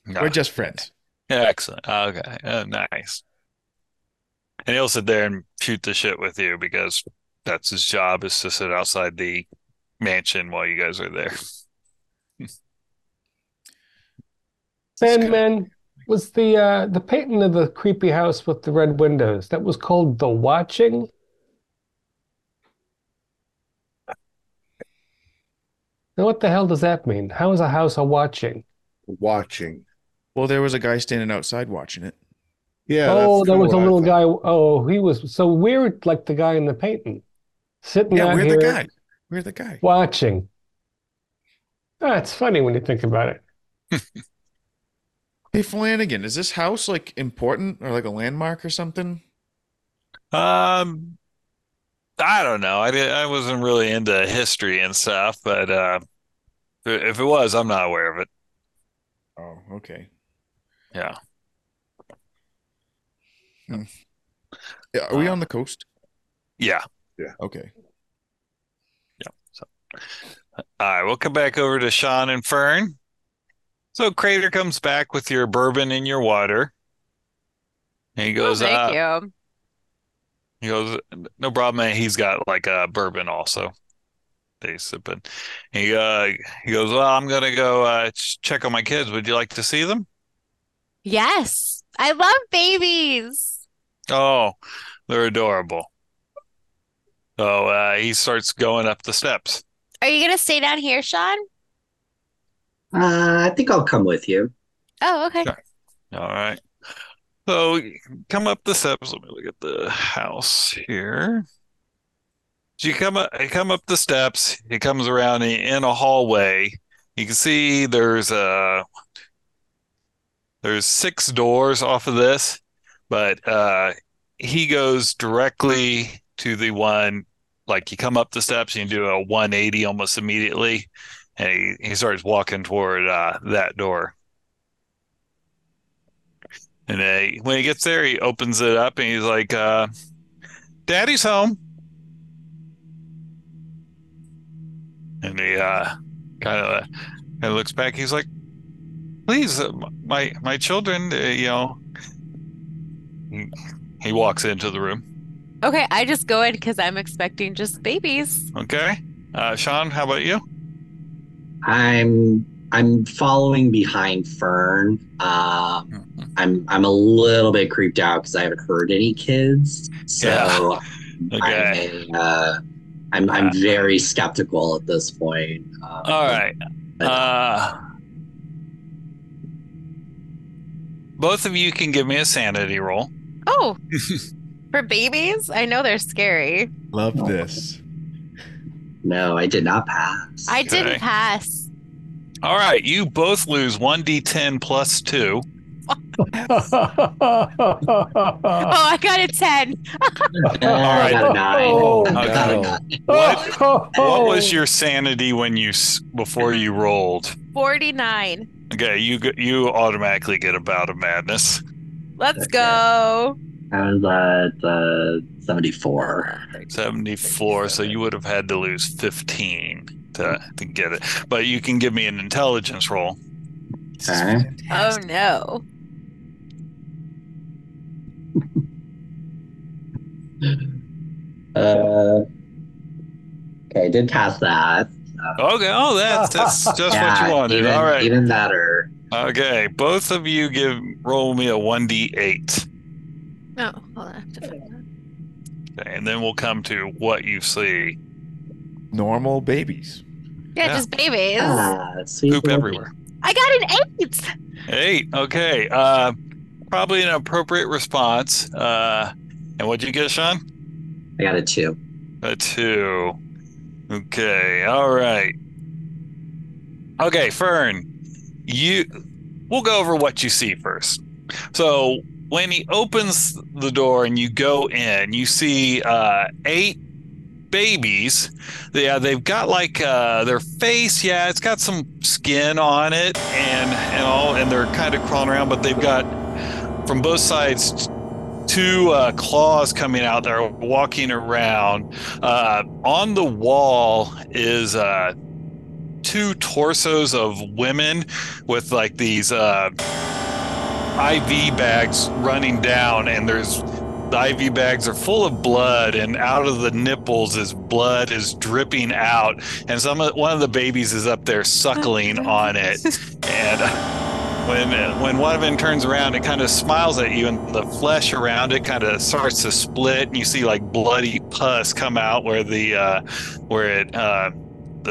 No. We're just friends. Excellent. Okay. Nice. And he'll sit there and shoot the shit with you because that's his job, is to sit outside the mansion while you guys are there. Sandman was the painting of the creepy house with the red windows. That was called The Watching. Now, what the hell does that mean? How is a house a watching? Watching. Well, there was a guy standing outside watching it. Yeah. Oh, there was a little guy. Oh, he was. So we're like the guy in the painting. Sitting out here. Yeah, we're the guy. We're the guy. Watching. That's funny when you think about it. Hey, Flanagan, is this house like important or like a landmark or something? I don't know. I wasn't really into history and stuff, but if it was, I'm not aware of it. Oh, okay. Yeah. Hmm. Yeah, are we on the coast? Yeah. Yeah. Okay. Yeah. So, all right, we'll come back over to Sean and Fern. So Crater comes back with your bourbon and your water. And he goes, thank you. He goes, no problem, man. He's got like a bourbon also. They sip it. He goes, well, I'm going to go check on my kids. Would you like to see them? Yes. I love babies. Oh, they're adorable. So he starts going up the steps. Are you going to stay down here, Sean? I think I'll come with you. Oh, okay. Sure. All right. So come up the steps. Let me look at the house here. So you come up the steps. It comes around in a hallway. You can see there's 6 doors off of this, but he goes directly to the one. Like you come up the steps, you do a 180 almost immediately, and he starts walking toward that door. And when he gets there, he opens it up and he's like, Daddy's home. And he kind of looks back. He's like, please, my children, you know. He walks into the room. Okay, I just go in because I'm expecting just babies. Okay. Sean, how about you? I'm following behind Fern. I'm a little bit creeped out because I haven't heard any kids. So yeah. Okay. I'm very skeptical at this point. All right. But, both of you can give me a sanity roll. Oh, for babies? I know they're scary. Love this. No, I did not pass. I didn't pass. All right, you both lose 1d10 plus 2. I got a 10. All right. I got a 9. Okay. What was your sanity before you rolled? 49. Okay, you automatically get a bout of madness. Let's go. I was at 74. 74, so you would have had to lose 15. To get it, but you can give me an intelligence roll. Okay. Oh no! Okay, I did pass that. Okay, oh, that's just what you wanted. All right, even better. Okay, both of you roll me a 1d8. Oh, hold on, I have to find that. Okay, and then we'll come to what you see. Normal babies. Yeah, just babies. Poop everywhere. I got an 8. 8. Okay. Probably an appropriate response. And what'd you get, Sean? I got a 2. A 2. Okay. All right. Okay, Fern. We'll go over what you see first. So when he opens the door and you go in, you see 8 babies. Yeah, they've got like their face. Yeah, it's got some skin on it and all, and they're kind of crawling around. But they've got from both sides two claws coming out that are walking around. On the wall is two torsos of women with like these IV bags running down, and there's the IV bags are full of blood, and out of the nipples is blood is dripping out, and one of the babies is up there suckling on it. And when one of them turns around, it kind of smiles at you, and the flesh around it kind of starts to split, and you see like bloody pus come out where the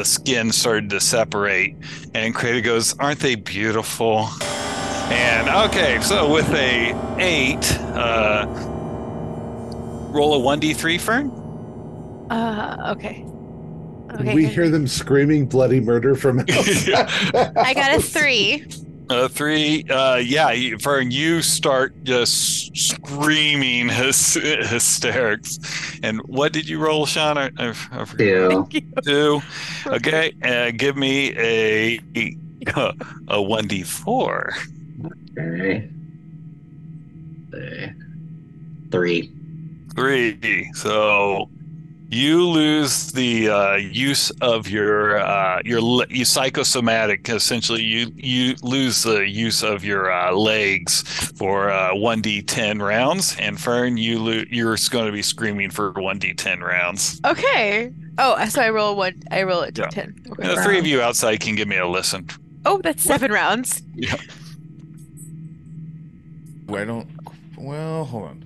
skin started to separate. And Crater goes, "Aren't they beautiful?" And okay, so with a 8, roll a 1d3, Fern. Okay. Okay. We hear them screaming bloody murder from outside. I got a 3. Fern, you start just screaming hysterics. And what did you roll, Sean? I forgot. 2. Okay, give me a 1d4. Okay. 3. So you lose the use of your psychosomatic. Essentially, you lose the use of your legs for 1d10 rounds. And Fern, you're going to be screaming for 1d10 rounds. Okay. Oh, so I roll one. I roll it to 10. Okay. The three of you outside can give me a listen. Oh, that's 7 rounds. Yeah. Well, hold on.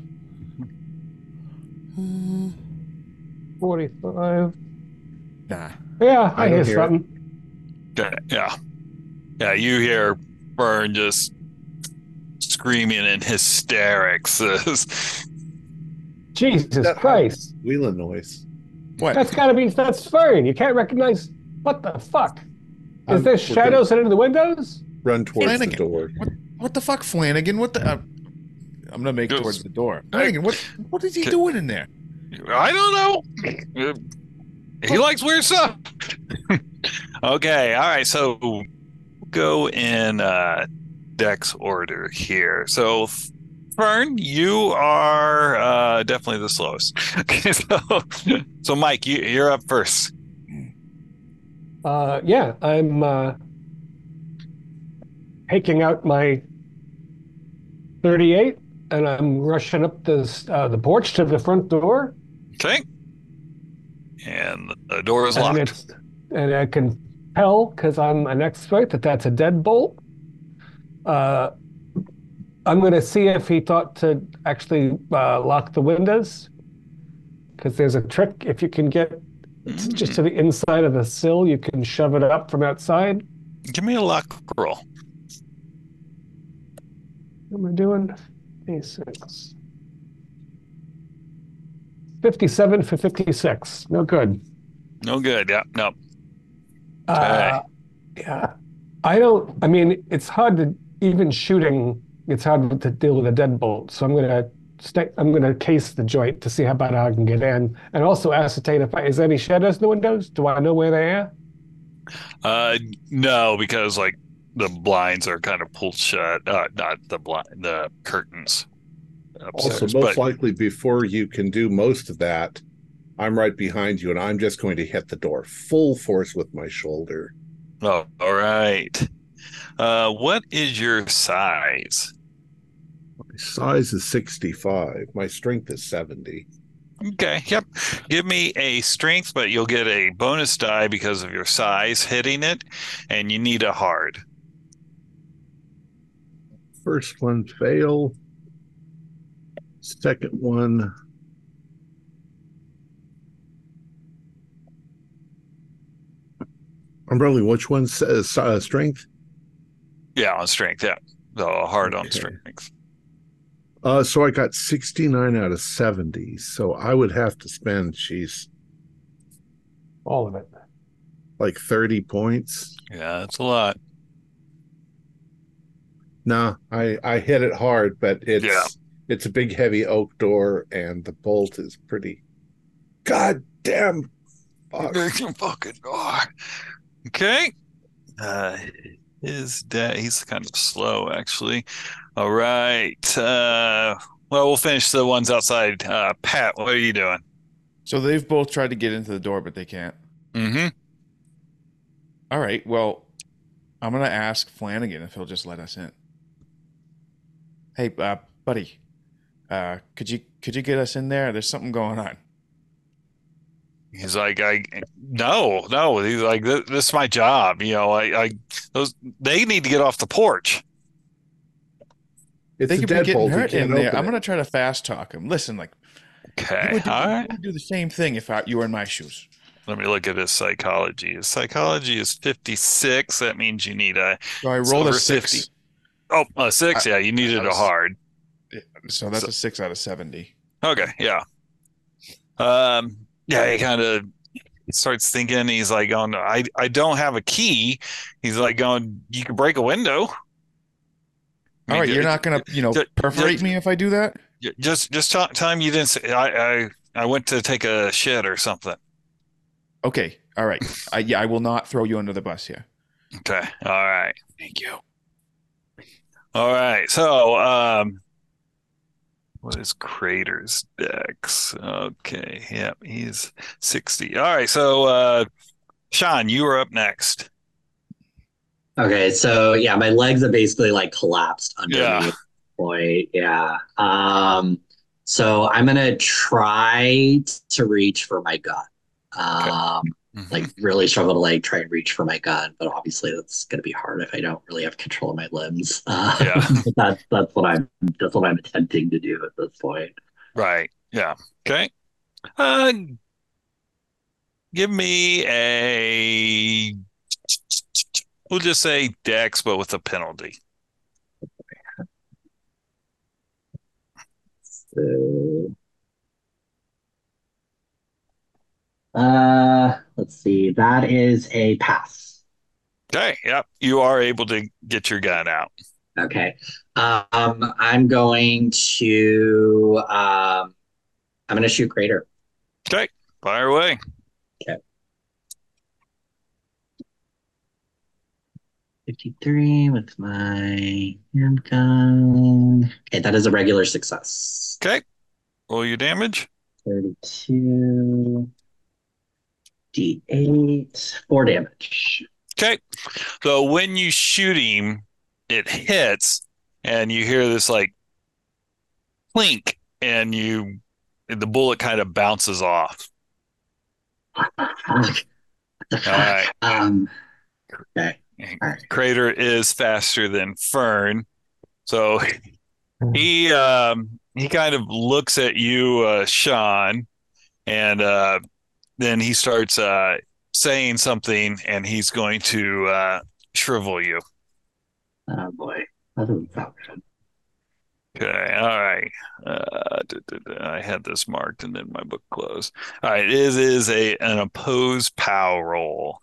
45. Nah. Yeah, I hear something. Yeah. Yeah, you hear Fern just screaming in hysterics. Jesus Christ. Wheeling noise. What? That's Fern. You can't recognize. What the fuck? Is there shadows headed into the windows? Run towards Flanagan. The door. What the fuck, Flanagan? What the... I'm going to make towards the door. Flanagan, what is he doing in there? I don't know. He likes weird stuff. Okay, all right. So we'll go in Dex order here. So Fern, you are definitely the slowest. Okay, so Mike, you're up first. Yeah, I'm taking out my 38, and I'm rushing up the porch to the front door. Okay. And the door is locked. And I can tell, because I'm an expert, that that's a deadbolt. I'm going to see if he thought to actually lock the windows, because there's a trick. If you can get it's just to the inside of the sill, you can shove it up from outside. Give me a lock roll. What am I doing? A6. 57 for 56. No good. No good. Yeah. No. Yeah. It's hard to even shooting. It's hard to deal with a deadbolt. So I'm gonna case the joint to see how I can get in, and also ascertain is there any shadows in the windows. Do I know where they are? No, because like the blinds are kind of pulled shut. Not the blind, the curtains. Upstairs, also, likely before you can do most of that, I'm right behind you, and I'm just going to hit the door full force with my shoulder. Oh, all right. What is your size? My size is 65. My strength is 70. Okay, yep. Give me a strength, but you'll get a bonus die because of your size hitting it, and you need a hard. First one fail. Second one. I'm rolling which one says strength? Yeah, on strength, yeah. So hard on strength. So I got 69 out of 70. So I would have to spend, all of it. Like 30 points. Yeah, that's a lot. Nah, I hit it hard, but it's a big, heavy oak door, and the bolt is pretty. Goddamn! Fucking door. Okay. He's kind of slow, actually. All right. Well, we'll finish the ones outside. Pat, what are you doing? So they've both tried to get into the door, but they can't. Mm-hmm. All right. Well, I'm going to ask Flanagan if he'll just let us in. Hey, buddy, could you get us in there? There's something going on. He's like, no. He's like, this is my job. You know, they need to get off the porch. It's they could be getting hurt in there. I'm going to try to fast talk him. Listen, like, okay, I would do the same thing if you were in my shoes. Let me look at his psychology. His psychology is 56. That means you need a. So I rolled a 6. 50. Oh, a 6. Yeah, you needed a hard. So that's a 6 out of 70. Okay, yeah. Yeah, he kind of starts thinking. He's like, "Oh no, I don't have a key." He's like, "Going, you can break a window." I mean, all right, you're not gonna, perforate me if I do that. Just time you didn't say. I went to take a shit or something. Okay, all right. I will not throw you under the bus here. Okay, all right. Thank you. All right, so what is Crater's dex? Okay, yeah, he's 60. All right, so Sean, you are up next. Okay, so yeah, my legs are basically like collapsed under me. Point, yeah. So I'm gonna try to reach for my gun. Okay. Mm-hmm. Like really struggle to like try and reach for my gun, but obviously that's gonna be hard if I don't really have control of my limbs. That's what I'm attempting to do at this point. Right. Yeah. Okay. Give me a. We'll just say dex, but with a penalty. So, let's see. That is a pass. Okay. Yep. You are able to get your gun out. Okay. I'm going to. I'm going to shoot Crater. Okay. Fire away. Okay. 53 with my handgun. Okay, that is a regular success. Okay. Roll your damage. 32. D8. 4 damage. Okay. So when you shoot him, it hits, and you hear this like clink, and the bullet kind of bounces off. What the fuck? All right. Okay. Crater is faster than Fern, so he kind of looks at you, Sean, and then he starts saying something, and he's going to shrivel you. Oh boy, that doesn't sound good. Okay, all right. I had this marked, and then my book closed. All right, it is an opposed POW roll.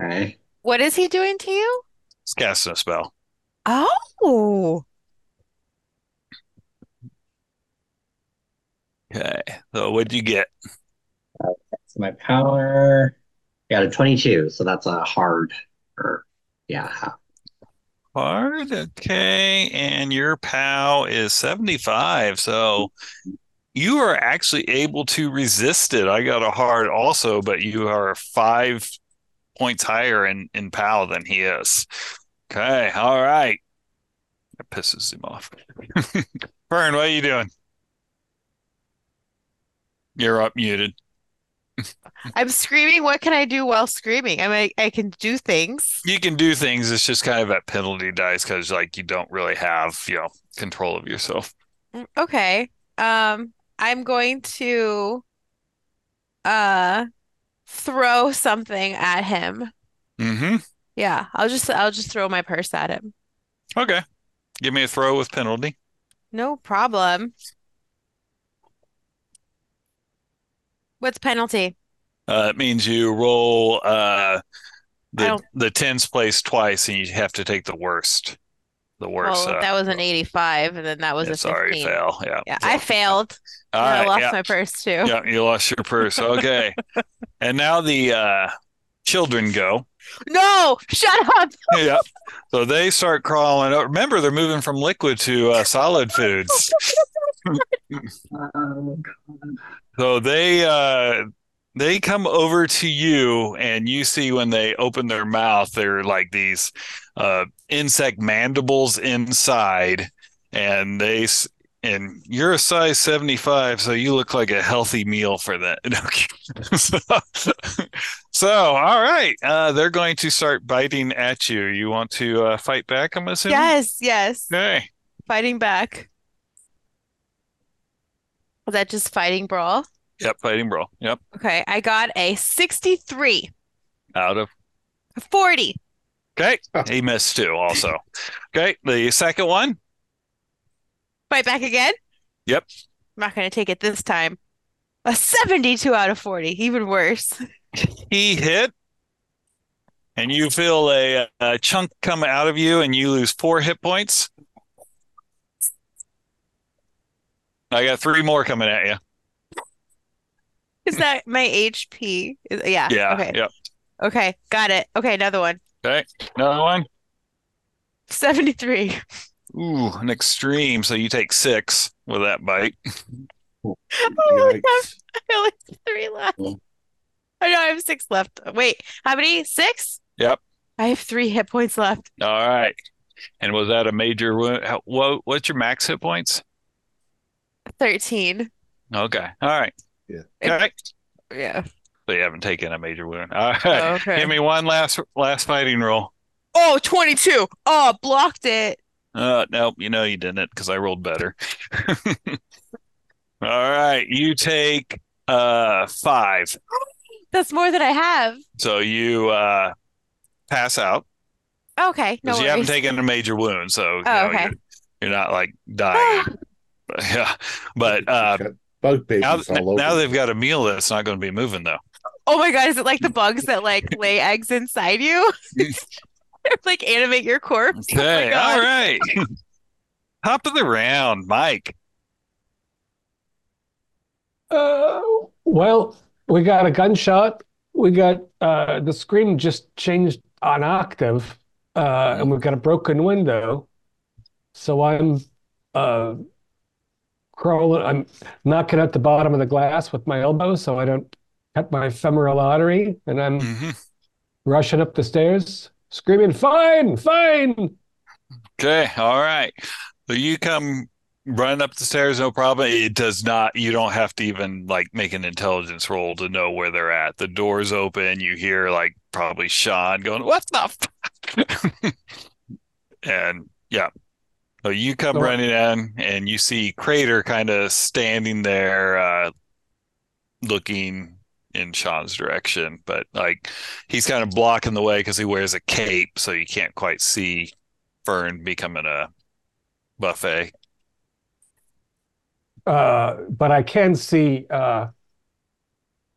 Okay. What is he doing to you? He's casting a spell. Oh. Okay. So what'd you get? So my power got a 22. So that's a hard. Hard. Okay. And your POW is 75. So you are actually able to resist it. I got a hard also, but you are 5 points higher in POW than he is. Okay, all right. That pisses him off. Fern, what are you doing? You're up muted. I'm screaming. What can I do while screaming? I mean, I can do things. You can do things. It's just kind of that penalty dice because, like, you don't really have, control of yourself. Okay. I'm going to... throw something at him. Mm-hmm. Yeah, I'll just throw my purse at him. Okay. Give me a throw with penalty. No problem. What's penalty? It means you roll the tens place twice, and you have to take the worst. The worst. Well, that was an 85, and then that was a 15. Sorry, fail. Yeah, I failed. Right, I lost my purse too. Yeah, you lost your purse. Okay. And now the children go. No, shut up. Yeah. So they start crawling. Remember, they're moving from liquid to solid foods. Oh, God. So they come over to you, and you see when they open their mouth, they're like these insect mandibles inside, and you're a size 75, so you look like a healthy meal for that. So, all right, they're going to start biting at you. You want to fight back, I'm assuming? Yes. Okay. Fighting back. Was that just fighting brawl? Yep, fighting brawl. Yep. Okay, I got a 63. Out of? 40. Okay, he missed two also. Okay, the second one. Fight back again? Yep. I'm not going to take it this time. A 72 out of 40, even worse. He hit, and you feel a chunk come out of you, and you lose 4 hit points. I got 3 more coming at you. Is that my HP? Yeah. Yeah. Okay. Yep. Okay. Got it. Okay. Another one. Okay. Another one. 73. Ooh, an extreme. So you take 6 with that bite. Oh, my gosh. I only have 3 left. Oh, no, I have 6 left. Wait, how many? 6? Yep. I have 3 hit points left. All right. And was that a major wound? What's your max hit points? 13. Okay. All right. Yeah. Okay. Yeah. So you haven't taken a major wound. All right. Oh, okay. Give me one last fighting roll. Oh, 22. Oh, blocked it. Nope. You know you didn't because I rolled better. All right. You take 5. That's more than I have. So you pass out. Okay. No worries. You haven't taken a major wound, so okay. You're not like dying. Yeah. But now they've got a meal that's not going to be moving, though. Oh my God! Is it like the bugs that like lay eggs inside you? Like animate your corpse. Okay. Oh all right. Top of the round, Mike. Well, we got a gunshot. We got the screen just changed an octave, and we've got a broken window. So I'm crawling. I'm knocking at the bottom of the glass with my elbow so I don't cut my femoral artery, and I'm rushing up the stairs, screaming, fine. Okay, all right. So you come running up the stairs, no problem. It does not, you don't have to even like make an intelligence roll to know where they're at. The door's open. You hear like probably Sean going, what the fuck? And yeah. So you come running in and you see Crater kind of standing there looking in Sean's direction, but like he's kind of blocking the way because he wears a cape, so you can't quite see Fern becoming a buffet. But I can see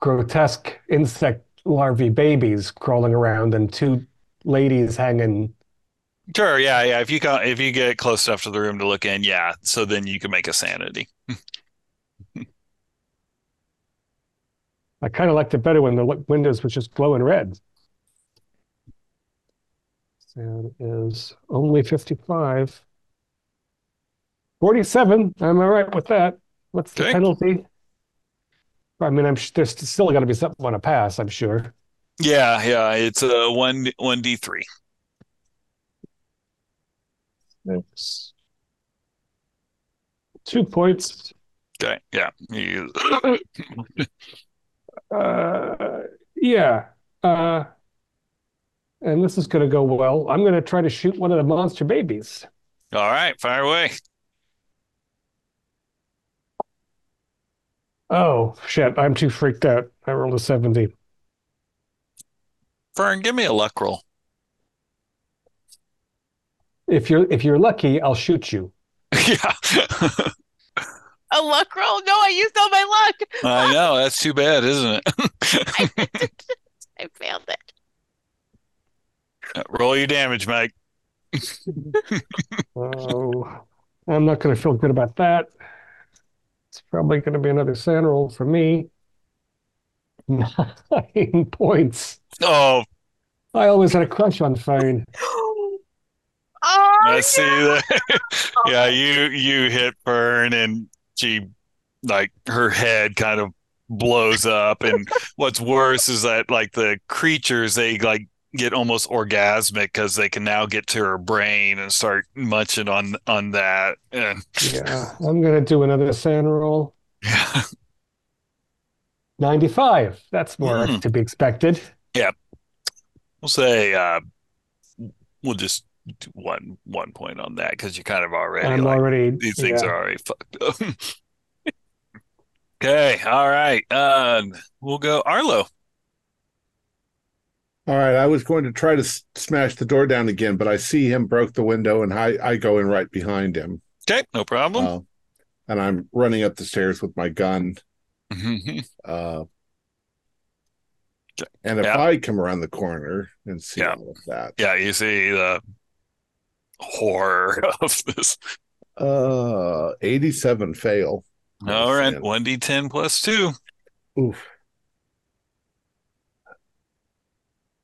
grotesque insect larvae babies crawling around and 2 ladies hanging. Sure, yeah. If you get close enough to the room to look in, yeah. So then you can make a sanity. I kind of liked it better when the windows was just glowing red. So it is only 55. 47. I'm all right with that. What's the penalty? I mean, there's still got to be something on a pass, I'm sure. Yeah. It's a 1d3. That's 2 points. Okay. Yeah. And this is going to go well. I'm going to try to shoot one of the monster babies. All right, fire away. Oh, shit, I'm too freaked out. I rolled a 70. Fern, give me a luck roll. If you're lucky, I'll shoot you. Yeah. A luck roll? No, I used all my luck. I know. That's too bad, isn't it? I failed it. Roll your damage, Mike. Oh, I'm not going to feel good about that. It's probably going to be another sand roll for me. 9 points. Oh. I always had a crush on Fern. Oh, I see that. Yeah, you hit Fern and she, like, her head kind of blows up. And what's worse is that, like, the creatures, they, like, get almost orgasmic because they can now get to her brain and start munching on that. And... yeah, I'm going to do another sand roll. Yeah. 95. That's more to be expected. Yeah. We'll say we'll just do one point on that because you're kind of already... I'm like, already... These things are already fucked up. Okay. All right. We'll go Arlo. All right. I was going to try to smash the door down again, but I see him broke the window, and I go in right behind him. Okay. No problem. And I'm running up the stairs with my gun. And if I come around the corner and see all of that, you see the horror of this. 87 fail. All right, 1d10 plus 2. Oof.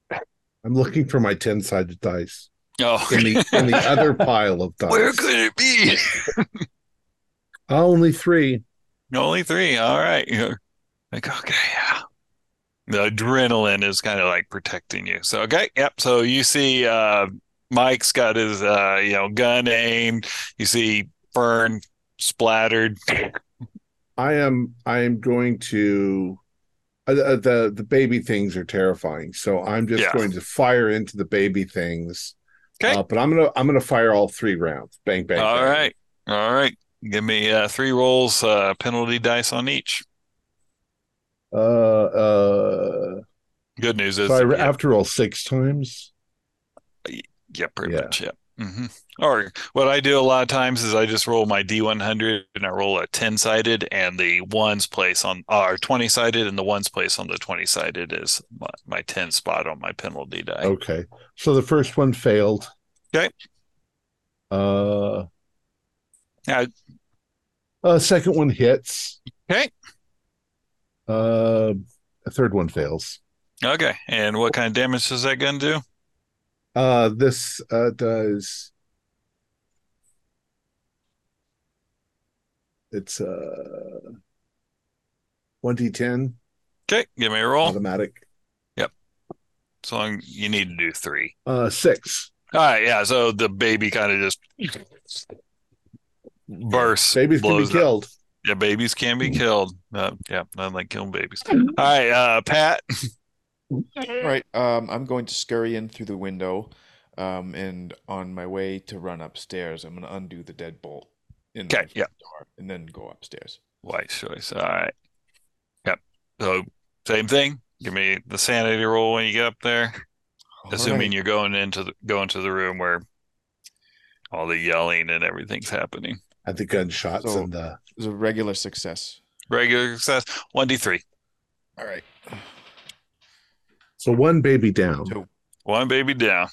I'm looking for my 10-sided dice. Oh, in the other pile of dice. Where could it be? Only 3. Only 3. All right. You're like, okay, yeah. The adrenaline is kind of like protecting you. So, okay. Yep. So you see Mike's got his, gun aimed. You see Fern splattered. I am going to, the baby things are terrifying. So I'm just going to fire into the baby things. Okay. But I'm going to fire all 3 rounds. Bang, bang, all bang. Right. All right. Give me 3 rolls, penalty dice on each. Good news is I have to roll 6 times. Yeah, pretty much. Yeah. Mm-hmm. Or what I do a lot of times is I just roll my D100 and I roll a 10-sided and the ones place on our 20-sided, and the ones place on the 20-sided is my 10 spot on my penalty die. Okay, so the first one failed. Okay. Second one hits. Okay. A third one fails. Okay, and what kind of damage does that gun do? This does. It's 1d10. Okay, give me a roll. Automatic. Yep. So you need to do 3. 6. All right, yeah. So the baby kind of just bursts. Babies can be killed. Up. Yeah, babies can be killed. Not like killing babies. All right, Pat. Right. I'm going to scurry in through the window, and on my way to run upstairs, I'm going to undo the deadbolt in the door and then go upstairs. Wise choice. All right. Yep. So same thing. Give me the sanity roll when you get up there. All assuming you're going to the room where all the yelling and everything's happening. At the gunshots and the... It was a regular success. 1d3. All right. So 1 baby down. 2. 1 baby down.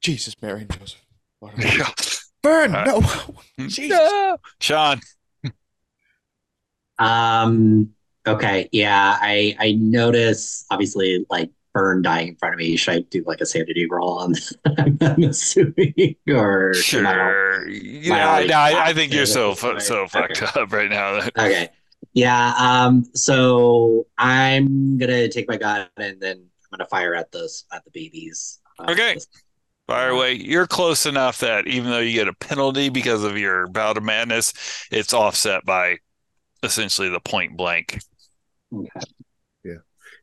Jesus, Mary and Joseph. Burn! No! Jesus. No! Sean. Okay, yeah. I notice, obviously, like, Fern dying in front of me. Should I do like a sanity roll on that? I'm assuming, or sure. I think you're so fucked up right now. Okay, yeah. So I'm gonna take my gun and then I'm gonna fire at the babies. Okay, fire away. You're close enough that even though you get a penalty because of your bout of madness, it's offset by essentially the point blank. Okay.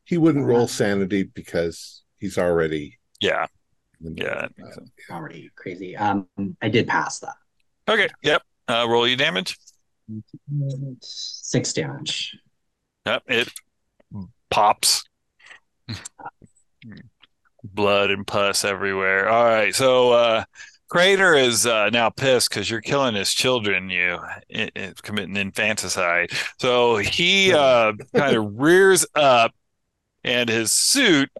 He wouldn't roll sanity because he's already... Yeah. Already crazy. I did pass that. Okay, yep. Roll your damage. 6 damage. Yep, it pops. Blood and pus everywhere. All right, so Crater is now pissed because you're killing his children, committing infanticide. So he kind of rears up, and his suit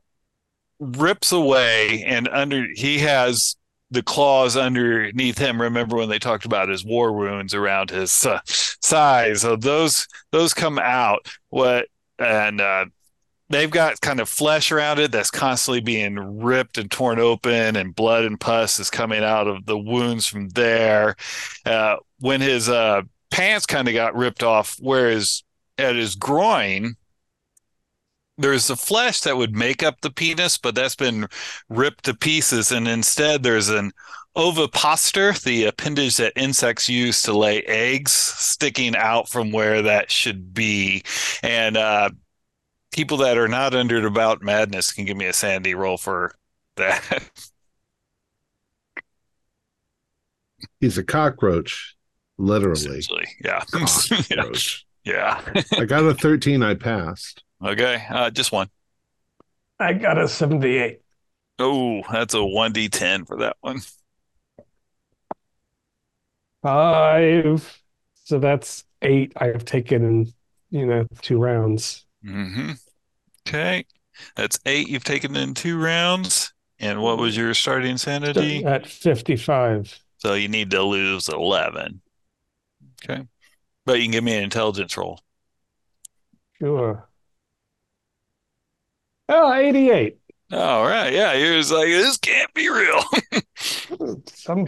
rips away, and he has the claws underneath him. Remember when they talked about his war wounds around his thighs? So those come out. What and they've got kind of flesh around it that's constantly being ripped and torn open, and blood and pus is coming out of the wounds from there. When his pants kind of got ripped off, whereas at his groin, there's the flesh that would make up the penis, but that's been ripped to pieces. And instead, there's an ovipositor, the appendage that insects use to lay eggs, sticking out from where that should be. And people that are not under the bout madness can give me a sanity roll for that. He's a cockroach, literally. Yeah. Cockroach. Yeah. I got a 13. I passed. Okay, just one. I got a 78. Oh, that's a 1d10 for that one. 5. So that's 8 I have taken in, 2 rounds. Mm-hmm. Okay. That's 8 you've taken in 2 rounds. And what was your starting sanity? At 55. So you need to lose 11. Okay. But you can give me an intelligence roll. Sure. Oh, 88. All right. Yeah. He was like, this can't be real.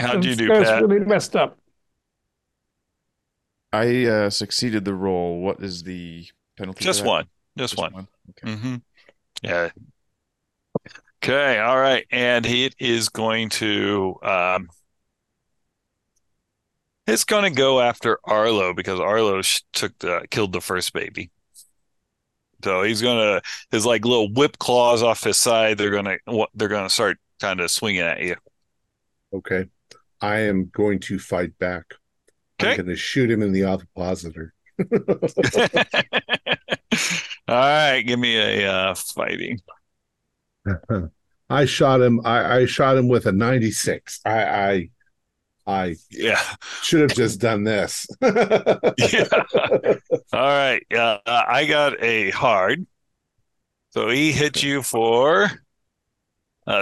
How'd you do, Pat? Really messed up. I succeeded the roll. What is the penalty? Just one. Okay. Mm-hmm. Yeah. Okay. All right. And it is going to... it's going to go after Arlo because Arlo killed the first baby. So he's gonna his like little whip claws off his side. They're gonna start kind of swinging at you. Okay, I am going to fight back. Okay. I'm going to shoot him in the ovipositor. All right, give me a fighting. I shot him. I shot him with a 96. I yeah should have just done this. Yeah. All right. I got a hard. So he hit you for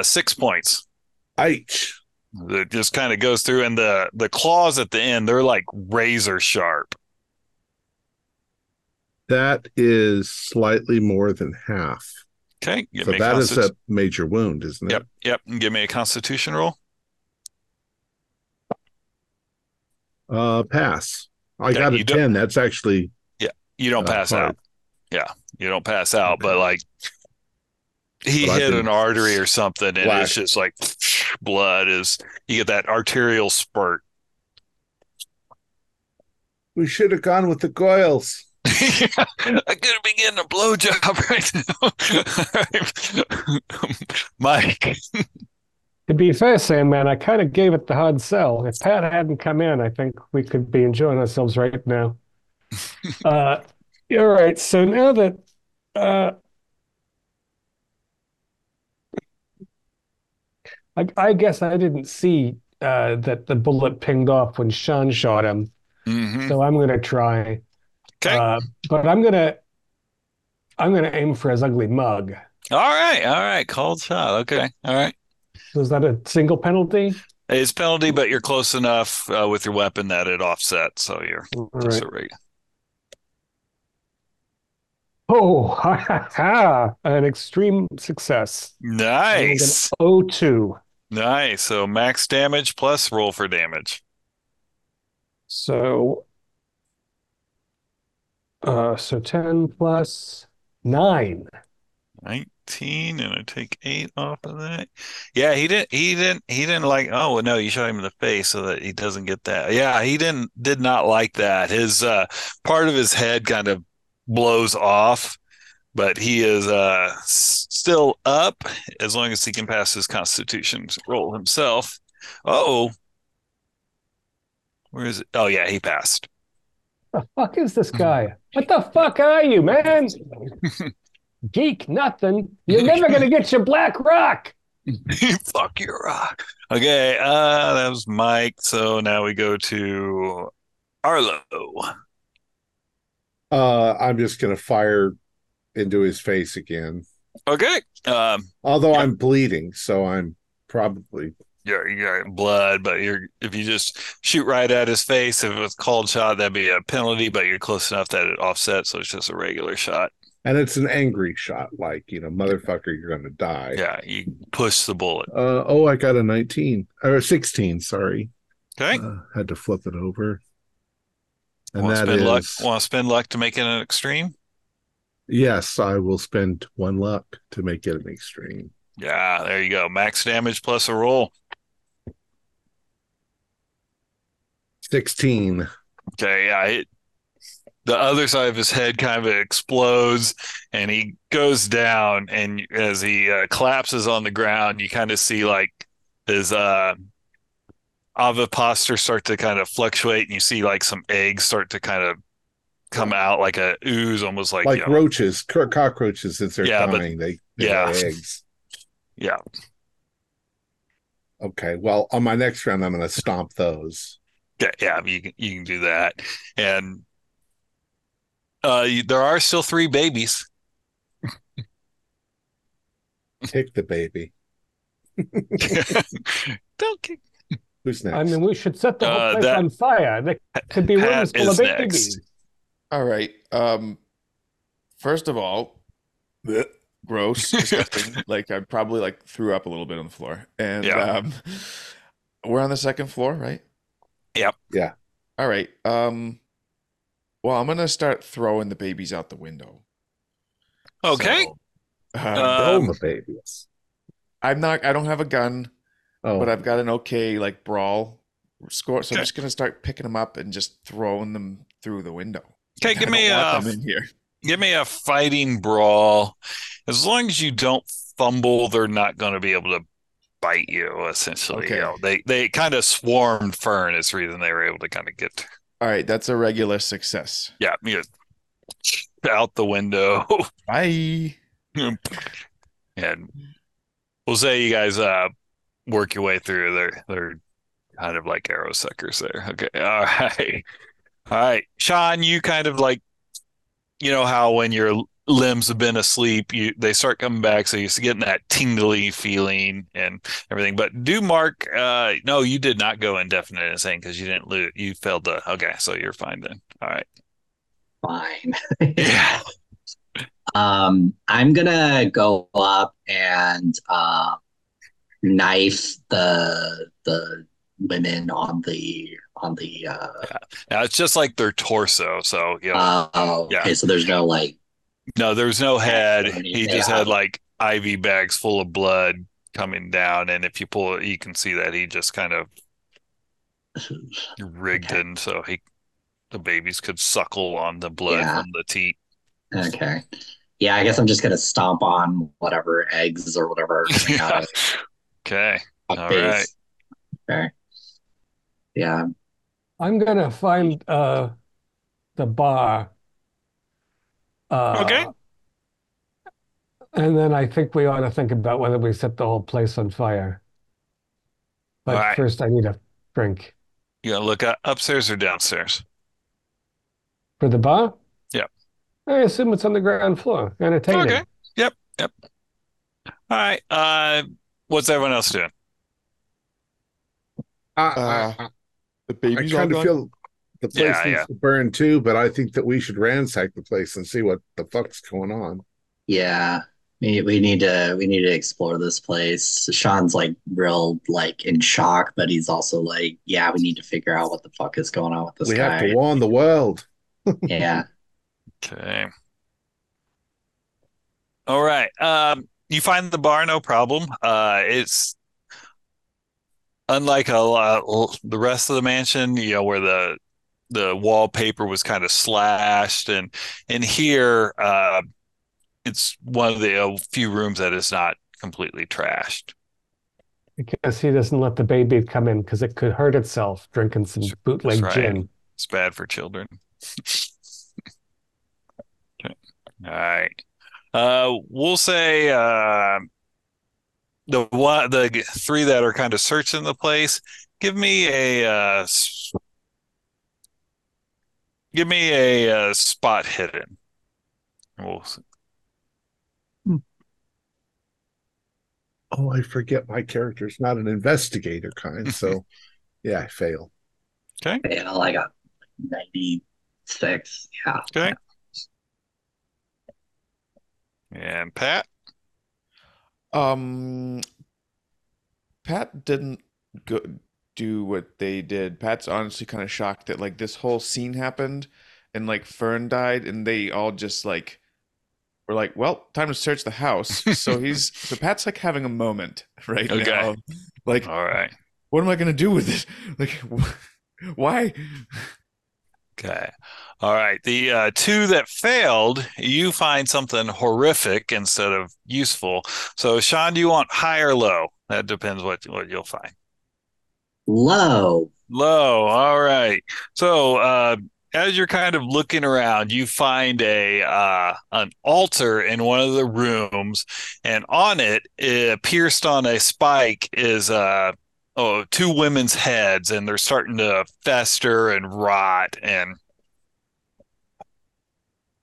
6 points. Ouch. It just kind of goes through. And the claws at the end, they're like razor sharp. That is slightly more than half. Okay. So that is a major wound, isn't it? Yep. Give me a constitution roll. Pass. I got a 10. That's actually you don't pass hard. Out. Yeah, you don't pass out. But like he hit an artery or something, and it's just like blood is. You get that arterial spurt. We should have gone with the coils. Yeah, I could have been getting a blowjob right now, Mike. To be fair, Sandman, I kind of gave it the hard sell. If Pat hadn't come in, I think we could be enjoying ourselves right now. All right, so now that... I guess I didn't see that the bullet pinged off when Sean shot him. Mm-hmm. So I'm going to try. Okay. But I'm going to aim for his ugly mug. All right. Cold shot. Okay, all right. Was that a single penalty? It's penalty, but you're close enough with your weapon that it offsets. So you're right. Oh, an extreme success. Nice. 0-2. Nice. So max damage plus roll for damage. So 10 plus 9. 19, and I take 8 off of that. Yeah, he didn't like, oh no, you shot him in the face so that he doesn't get that. Yeah, he did not like that. His part of his head kind of blows off, but he is still up as long as he can pass his constitution roll himself. Uh-oh. Where is it? Oh yeah, he passed. The fuck is this guy? What the fuck are you, man? Geek, nothing. You're never gonna get your black rock. Fuck your rock. Okay, that was Mike. So now we go to Arlo. I'm just gonna fire into his face again. Okay. Although I'm bleeding, so I'm probably you're in blood, but if you just shoot right at his face, if it was a cold shot, that'd be a penalty. But you're close enough that it offsets, so it's just a regular shot. And it's an angry shot, like, you know, motherfucker, you're going to die. Yeah, you push the bullet. I got a 19. Or a 16, sorry. Okay. Had to flip it over. And want to spend luck to make it an extreme? Yes, I will spend one luck to make it an extreme. Yeah, there you go. Max damage plus a roll. 16. Okay, yeah, the other side of his head kind of explodes, and he goes down, and as he collapses on the ground, you kind of see like his ovipositor start to kind of fluctuate, and you see like some eggs start to kind of come out like a ooze, almost like roaches, cockroaches, since they're dying. They eggs. Yeah. Okay, well, on my next round, I'm going to stomp those. Yeah, you can do that. And there are still 3 babies. Kick the baby. Don't kick. Who's next? I mean, we should set the whole place on fire. There could be rooms full of babies. All right. First of all, gross. Disgusting. I probably threw up a little bit on the floor. And we're on the second floor, right? Yep. Yeah. All right. Well, I'm going to start throwing the babies out the window. Okay. So, throw the babies. I don't have a gun, but I've got an okay, brawl score. So I'm just going to start picking them up and just throwing them through the window. Okay. Give me a fighting brawl. As long as you don't fumble, they're not going to be able to bite you, essentially. Okay. You know, they kind of swarmed Fern is the reason they were able to kind of get... All right, that's a regular success. Yeah, out the window. Bye. And we'll say you guys work your way through. They're kind of like arrow suckers there. Okay, all right. Sean, you kind of how when your limbs have been asleep, they start coming back, so you're getting that tingly feeling and everything. But do mark no, you did not go indefinite insane because you didn't lose. You failed the okay, so you're fine then. All right. Fine. Yeah. I'm gonna go up and knife the women on the yeah. Now it's just like their torso, so okay, so there's no No, there was no head. He just had IV bags full of blood coming down, and if you pull it, you can see that he just kind of rigged in so the babies could suckle on the blood from the teat. Okay. Yeah, I guess I'm just gonna stomp on whatever eggs or whatever. Okay. All right. Okay. Yeah. I'm gonna find the bar. Okay. And then I think we ought to think about whether we set the whole place on fire. But first I need a drink. You going to look upstairs or downstairs? For the bar? Yep. I assume it's on the ground floor. Entertaining. Okay. Yep. All right. What's everyone else doing? The baby's all gone? The place needs to burn too, but I think that we should ransack the place and see what the fuck's going on. Yeah, we need to explore this place. Sean's real in shock, but he's also we need to figure out what the fuck is going on with this guy. We have to warn the world. Yeah. Okay. All right. You find the bar, no problem. It's unlike the rest of the mansion, where the wallpaper was kind of slashed, and in here it's one of the few rooms that is not completely trashed. I guess he doesn't let the baby come in because it could hurt itself drinking some bootleg gin. It's bad for children. Okay. All right. We'll say the 3 that are kind of searching the place, give me a spot hidden. We'll see. Oh, I forget my character's not an investigator kind, so yeah, I fail. Okay. Yeah, I got 96. Yeah. Okay. And Pat? Pat didn't do what they did. Pat's honestly kind of shocked that like this whole scene happened and like Fern died and they all just like were like, well, time to search the house. So Pat's like having a moment right now. Like, all right, what am I gonna do with this? Like, why? Okay. All right. The two that failed, you find something horrific instead of useful. So, Sean, do you want high or low? That depends what you'll find. Low. Low. All right. So, as you're kind of looking around, you find a an altar in one of the rooms, and on it, pierced on a spike, is two women's heads, and they're starting to fester and rot. And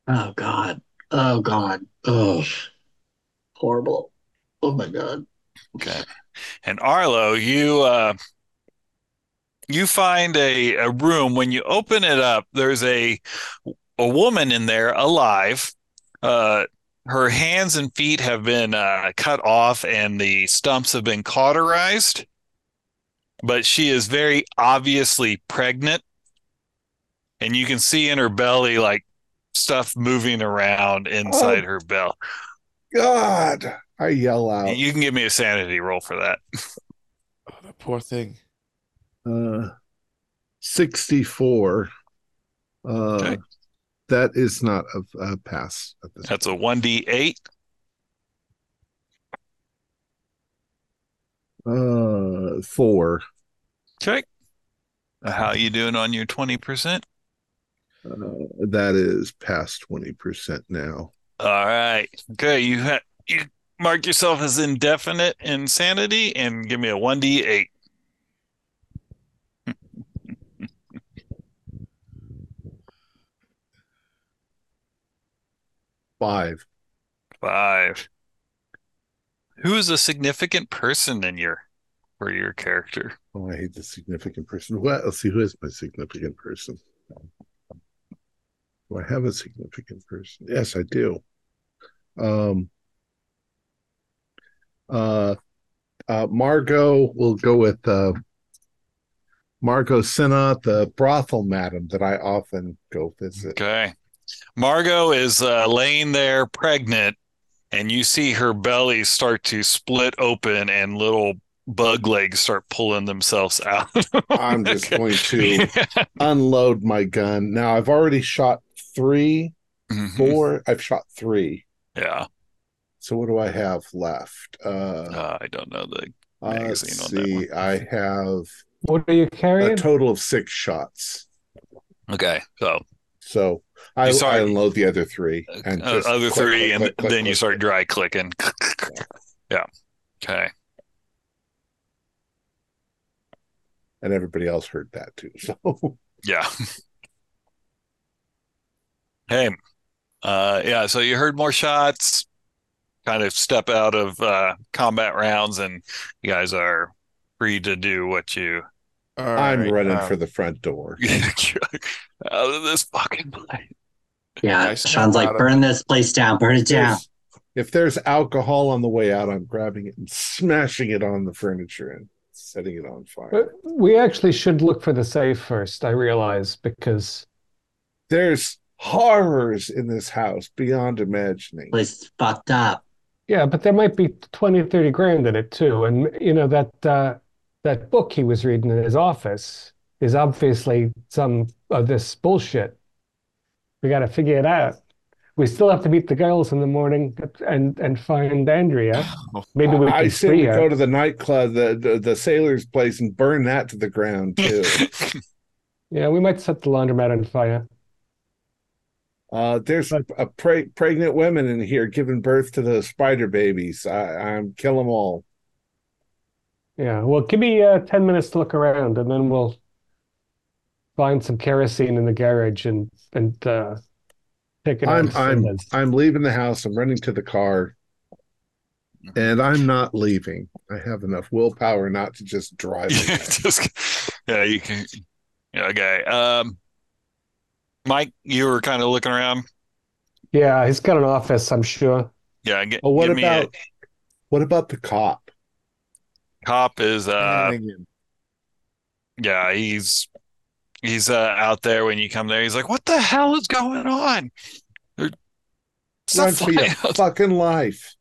oh god, oh, horrible. Oh my god. Okay. And Arlo, you find a room. When you open it up, there's a woman in there alive. Her hands and feet have been cut off, and the stumps have been cauterized. But she is very obviously pregnant, and you can see in her belly like stuff moving around inside her belt. God, I yell out. And you can give me a sanity roll for that. Oh, that poor thing. 64. Okay. That is not a pass at this. That's point. A 1d8. Four. Okay. How you doing on your 20%? That is past 20% now. All right. Okay. You mark yourself as indefinite insanity and give me a 1d8. Five. Who is a significant person for your character? Oh, I hate the significant person. Well, let's see, who is my significant person? Do I have a significant person? Yes, I do. Margot, we'll go with Margot Sinna, the brothel madam that I often go visit. Okay. Margot is laying there pregnant. And you see her belly start to split open and little bug legs start pulling themselves out. I'm just going to unload my gun. Now, I've already shot three. Yeah. So what do I have left? I don't know the magazine on that one. I have... What are you carrying? A total of 6 shots. Okay, So... I unload the other 3. Then you start dry clicking. Yeah. Okay. And everybody else heard that too. So yeah. Hey. Yeah. So you heard more shots. Kind of step out of combat rounds, and you guys are free to do what you. I'm running for the front door. Out of this fucking place. Yeah, Sean's like, burn this place down, burn it down. If there's alcohol on the way out, I'm grabbing it and smashing it on the furniture and setting it on fire. But we actually should look for the safe first, I realize, because... There's horrors in this house beyond imagining. It's fucked up. Yeah, but there might be 20, 30 grand in it, too. And, you know, that book he was reading in his office is obviously some of this bullshit. We got to figure it out. We still have to meet the girls in the morning and find Andrea. Maybe we can free her. I say we go to the nightclub, the sailor's place, and burn that to the ground too. Yeah, we might set the laundromat on fire. There's pregnant women in here giving birth to the spider babies. I'm kill them all. Yeah, well, give me 10 minutes to look around, and then we'll find some kerosene in the garage and take it. I'm leaving the house. I'm running to the car, and I'm not leaving. I have enough willpower not to just drive. Yeah, you can. Okay, Mike, you were kind of looking around. Yeah, he's got an office, I'm sure. Yeah. What about the cop? Cop is yeah, he's out there when you come there. He's like, "What the hell is going on? Run for your fucking life!"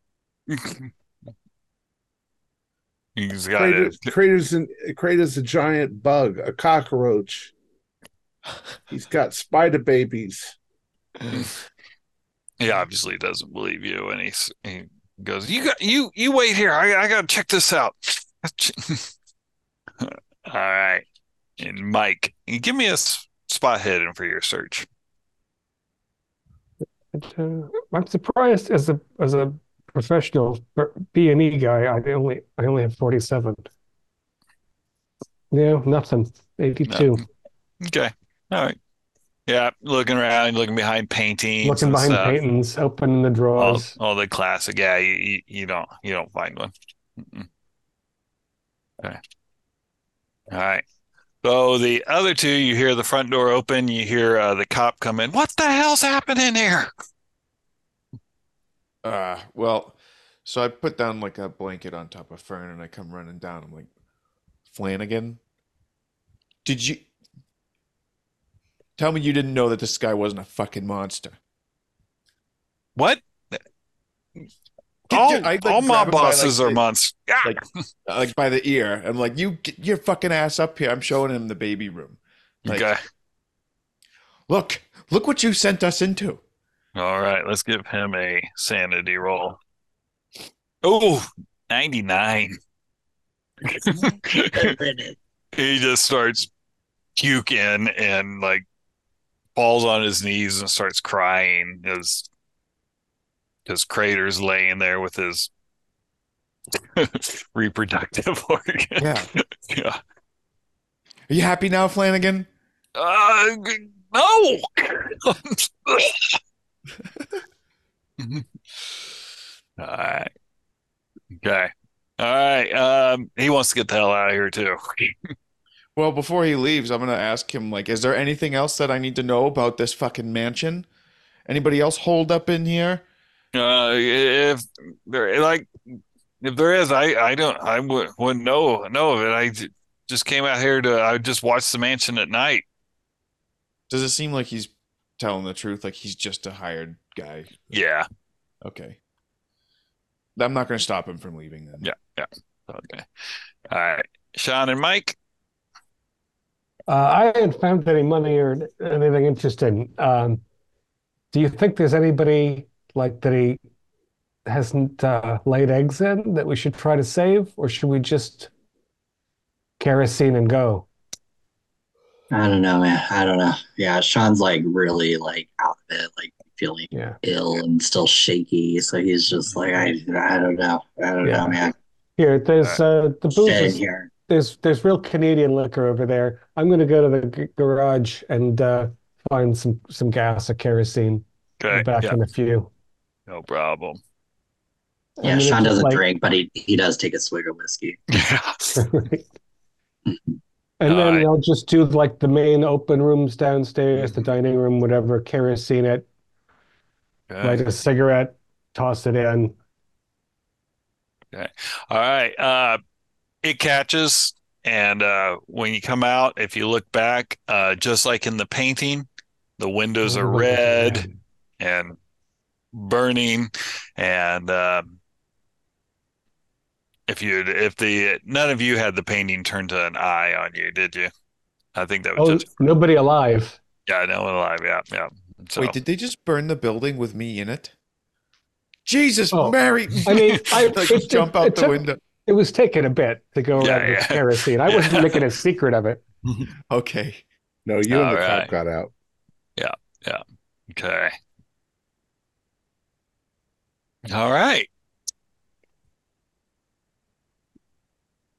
He's got Crater's a giant bug, a cockroach. He's got spider babies. He obviously doesn't believe you, and he goes, "You wait here. I gotta check this out." All right, and Mike, give me a spot hidden for your search. I'm surprised as a professional B&E guy. I only have 47. No, nothing. 82. No. Okay. All right. Yeah, looking around, looking behind paintings, opening the drawers. All the classic. Yeah, you don't find one. Mm-mm. Okay. All right. So the other two, you hear the front door open. You hear the cop come in. What the hell's happening here? Well, so I put down like a blanket on top of Fern, and I come running down. I'm like, Flanagan, did you tell me you didn't know that this guy wasn't a fucking monster? What? All my bosses are monsters. Like by the ear. I'm like, you get your fucking ass up here. I'm showing him the baby room. Like, okay. Look what you sent us into. All right, let's give him a sanity roll. Oh, 99. He just starts puking and like falls on his knees and starts crying as because Crater's laying there with his reproductive organ. Yeah. Yeah. Are you happy now, Flanagan? No. All right. Okay. All right. He wants to get the hell out of here too. Well, before he leaves, I'm gonna ask him like, is there anything else that I need to know about this fucking mansion? Anybody else holed up in here? If there is, I wouldn't know of it. I just came out here I just watched the mansion at night. Does it seem like he's telling the truth? Like he's just a hired guy? Yeah. Okay. I'm not going to stop him from leaving then. Yeah. Yeah. Okay. All right. Sean and Mike. I haven't found any money or anything interesting. Do you think there's anybody like that he hasn't laid eggs in that we should try to save, or should we just kerosene and go? I don't know, man. I don't know. Yeah, Sean's like really like out of it, like feeling ill and still shaky. So he's just like, I don't know. I don't know, man. Here, there's the booze. There's real Canadian liquor over there. I'm going to go to the garage and find some gas or kerosene. Okay. Be back in a few. No problem. Yeah, Sean doesn't drink, but he does take a swig of whiskey. Right. And then I'll just do like the main open rooms downstairs, the dining room, whatever, kerosene it, light a cigarette, toss it in. Okay. All right. It catches, and when you come out, if you look back, just like in the painting, the windows are red and burning, and none of you had the painting turned to an eye on you, did you? I think that was nobody alive. Yeah, no one alive. Yeah. So, wait, did they just burn the building with me in it? Jesus, Mary! I mean, jump out the window. It was taking a bit to go around with kerosene. I wasn't making a secret of it. Okay. No, you and the cop got out. Yeah. Yeah. Okay. All right.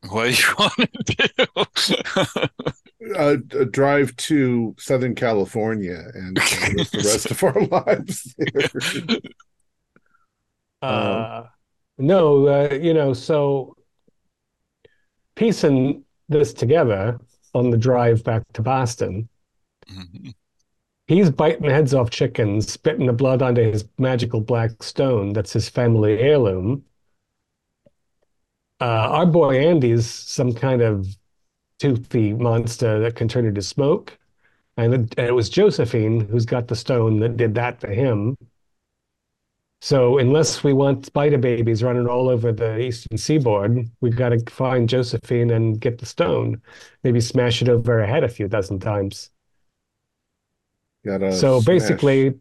What do you want to do? Drive to Southern California and live the rest of our lives there. So piecing this together on the drive back to Boston, He's biting the heads off chickens, spitting the blood onto his magical black stone. That's his family heirloom. Our boy Andy's some kind of toothy monster that can turn into smoke. And it was Josephine who's got the stone that did that to him. So unless we want spider babies running all over the eastern seaboard, we've got to find Josephine and get the stone. Maybe smash it over her head a few dozen times. So basically,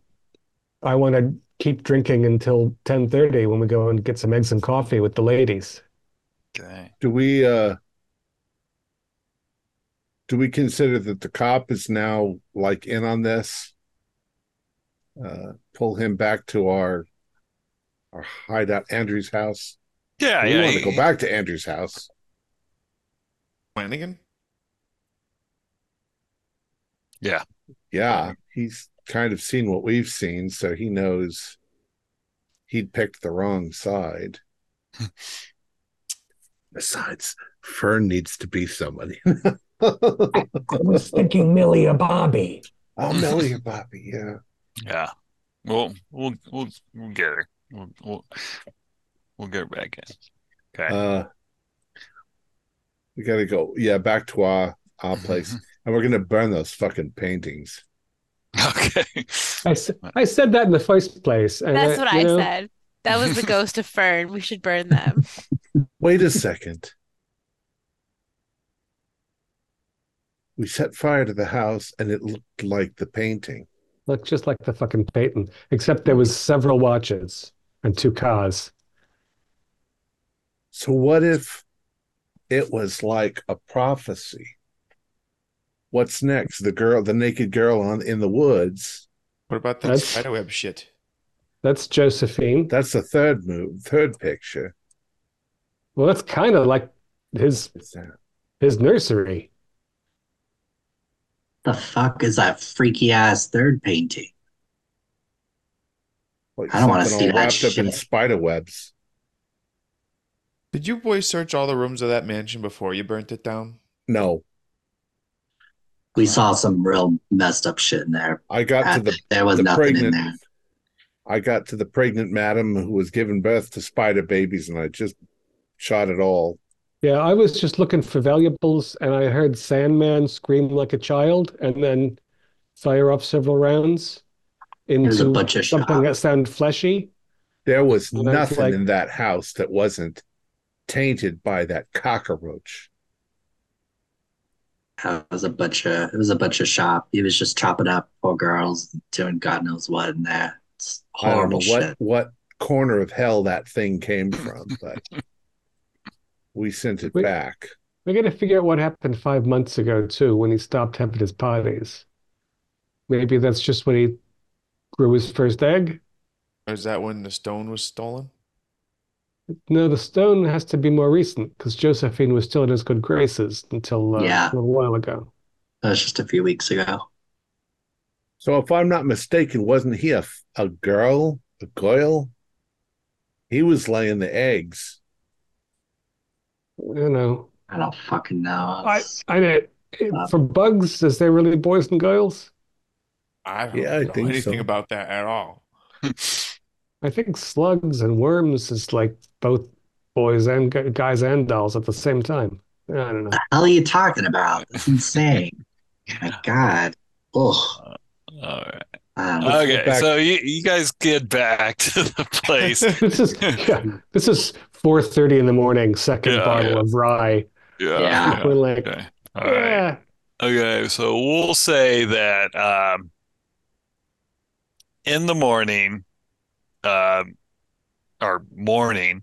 I want to keep drinking until 10:30 when we go and get some eggs and coffee with the ladies. Okay. Do we consider that the cop is now like in on this? Pull him back to our hideout, Andrew's house. Yeah, we want to go back to Andrew's house. Flanagan. Yeah. Yeah, he's kind of seen what we've seen, so he knows he'd picked the wrong side. Besides, Fern needs to be somebody. I was thinking Millie or Bobby. Oh, Millie or Bobby, yeah. Yeah. We'll get her. We'll get her back in. Okay. We gotta go. Yeah, back to our place. And we're gonna burn those fucking paintings. Okay. I said that in the first place. And that's what I said. That was the ghost of Fern. We should burn them. Wait a second. We set fire to the house and it looked like the painting. Looked just like the fucking painting. Except there was several watches and 2 cars. So what if it was like a prophecy? What's next? The naked girl in the woods. What about that spiderweb shit? That's Josephine. That's the third picture. Well, that's kind of like his nursery. The fuck is that freaky ass third painting? Like I don't want to see all that shit. Wrapped up in spider webs. Did you boys search all the rooms of that mansion before you burnt it down? No. We saw some real messed up shit in there. I got to the there was the nothing pregnant, in there. I got to the pregnant madam who was giving birth to spider babies, and I just shot it all. Yeah, I was just looking for valuables, and I heard Sandman scream like a child and then fire off several rounds into something that sounded fleshy. There was nothing in that house that wasn't tainted by that cockroach. It was a butcher. It was a butcher shop. He was just chopping up poor girls, doing God knows what in there. It's horrible shit. What corner of hell that thing came from, but... We sent it back. We got to figure out what happened 5 months ago, too, when he stopped having his parties. Maybe that's just when he grew his first egg? Or is that when the stone was stolen? No, the stone has to be more recent, because Josephine was still in his good graces until a little while ago. That was just a few weeks ago. So if I'm not mistaken, wasn't he a girl? He was laying the eggs. You know, I don't fucking know. For bugs, is there really boys and girls? I don't know anything about that at all. I think slugs and worms is like both boys and guys and dolls at the same time. I don't know. What the hell are you talking about? It's insane. My God. Ugh. All right. Okay, so you guys get back to the place. This is 4:30 in the morning, second bottle of rye. Yeah. We're like, okay. All right. Okay, so we'll say that in the morning, or morning,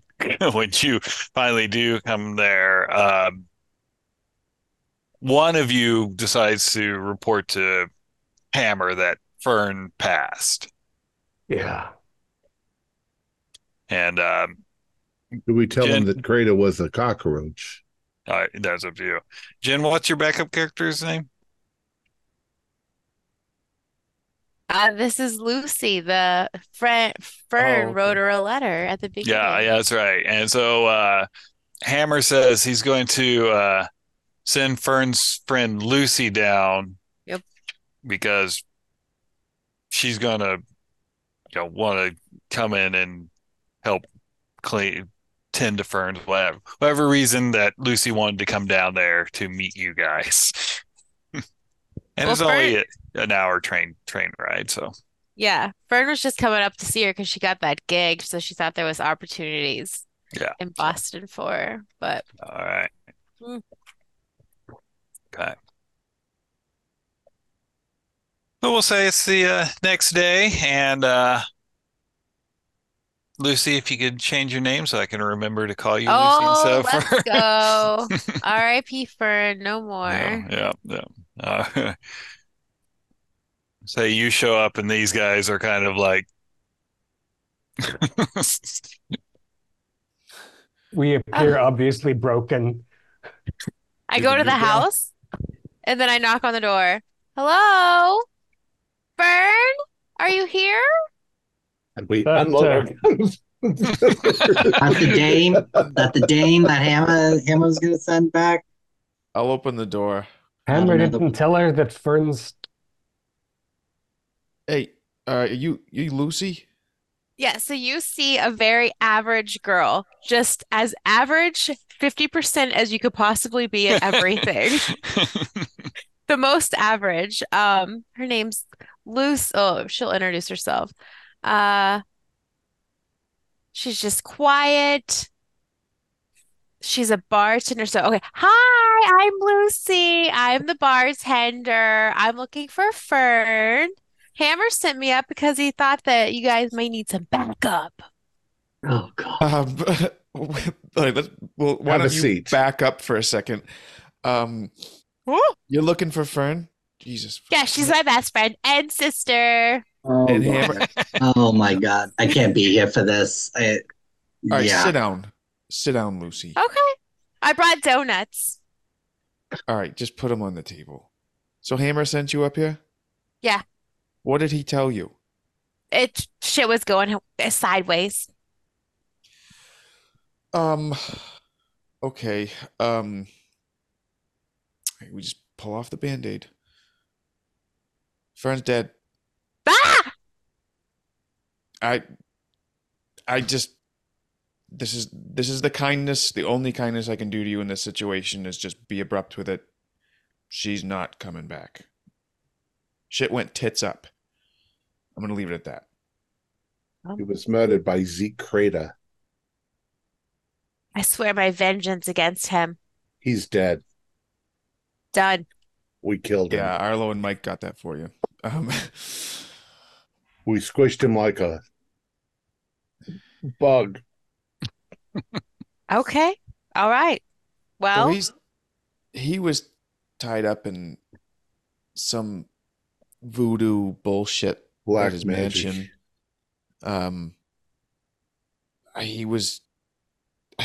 when you finally do come there, one of you decides to report to Hammer that Fern passed. Yeah. And do we tell him that Crater was a cockroach? That's up to you. Jen, what's your backup character's name? This is Lucy. The Fern wrote her a letter at the beginning. Yeah, that's right. And so Hammer says he's going to send Fern's friend Lucy down. Yep. Because she's gonna, you know, want to come in and help tend to Fern's lab. Whatever reason that Lucy wanted to come down there to meet you guys. And well, it's only an hour train ride, so. Yeah, Fern was just coming up to see her because she got that gig, so she thought there was opportunities in Boston for her. But all right. Okay. So we'll say it's the next day, and Lucy, if you could change your name so I can remember to call you Lucy and stuff. Oh, let's go. R.I.P. Fern, no more. Yeah. So you show up, and these guys are kind of like... We appear obviously broken. I go to the house, and then I knock on the door. Hello? Fern, are you here? And we unload our guns. That's the dame that Hammer's going to send back. I'll open the door. Hammer didn't tell her that Fern's... Hey, are you Lucy? Yeah, so you see a very average girl. Just as average, 50% as you could possibly be at everything. The most average. Her name's Lucy. Oh, she'll introduce herself. She's just quiet. She's a bartender. So, okay. Hi, I'm Lucy. I'm the bartender. I'm looking for Fern. Hammer sent me up because he thought that you guys might need some backup. Oh, God. Why don't you back up for a second? You're looking for Fern? Jesus. Yeah, she's my best friend and sister. Oh my God. I can't be here for this. All right, sit down, Lucy. Okay. I brought donuts. All right, just put them on the table. So Hammer sent you up here? Yeah. What did he tell you? Shit was going sideways. Okay. We just pull off the Band-Aid. Fern's dead. Ah! This is the kindness, the only kindness I can do to you in this situation is just be abrupt with it. She's not coming back. Shit went tits up. I'm going to leave it at that. He was murdered by Zeke Crater. I swear my vengeance against him. He's dead. Done. We killed him. Yeah, Arlo and Mike got that for you. We squished him like a bug. Okay. All right. Well. So he was tied up in some voodoo bullshit at his mansion. He was...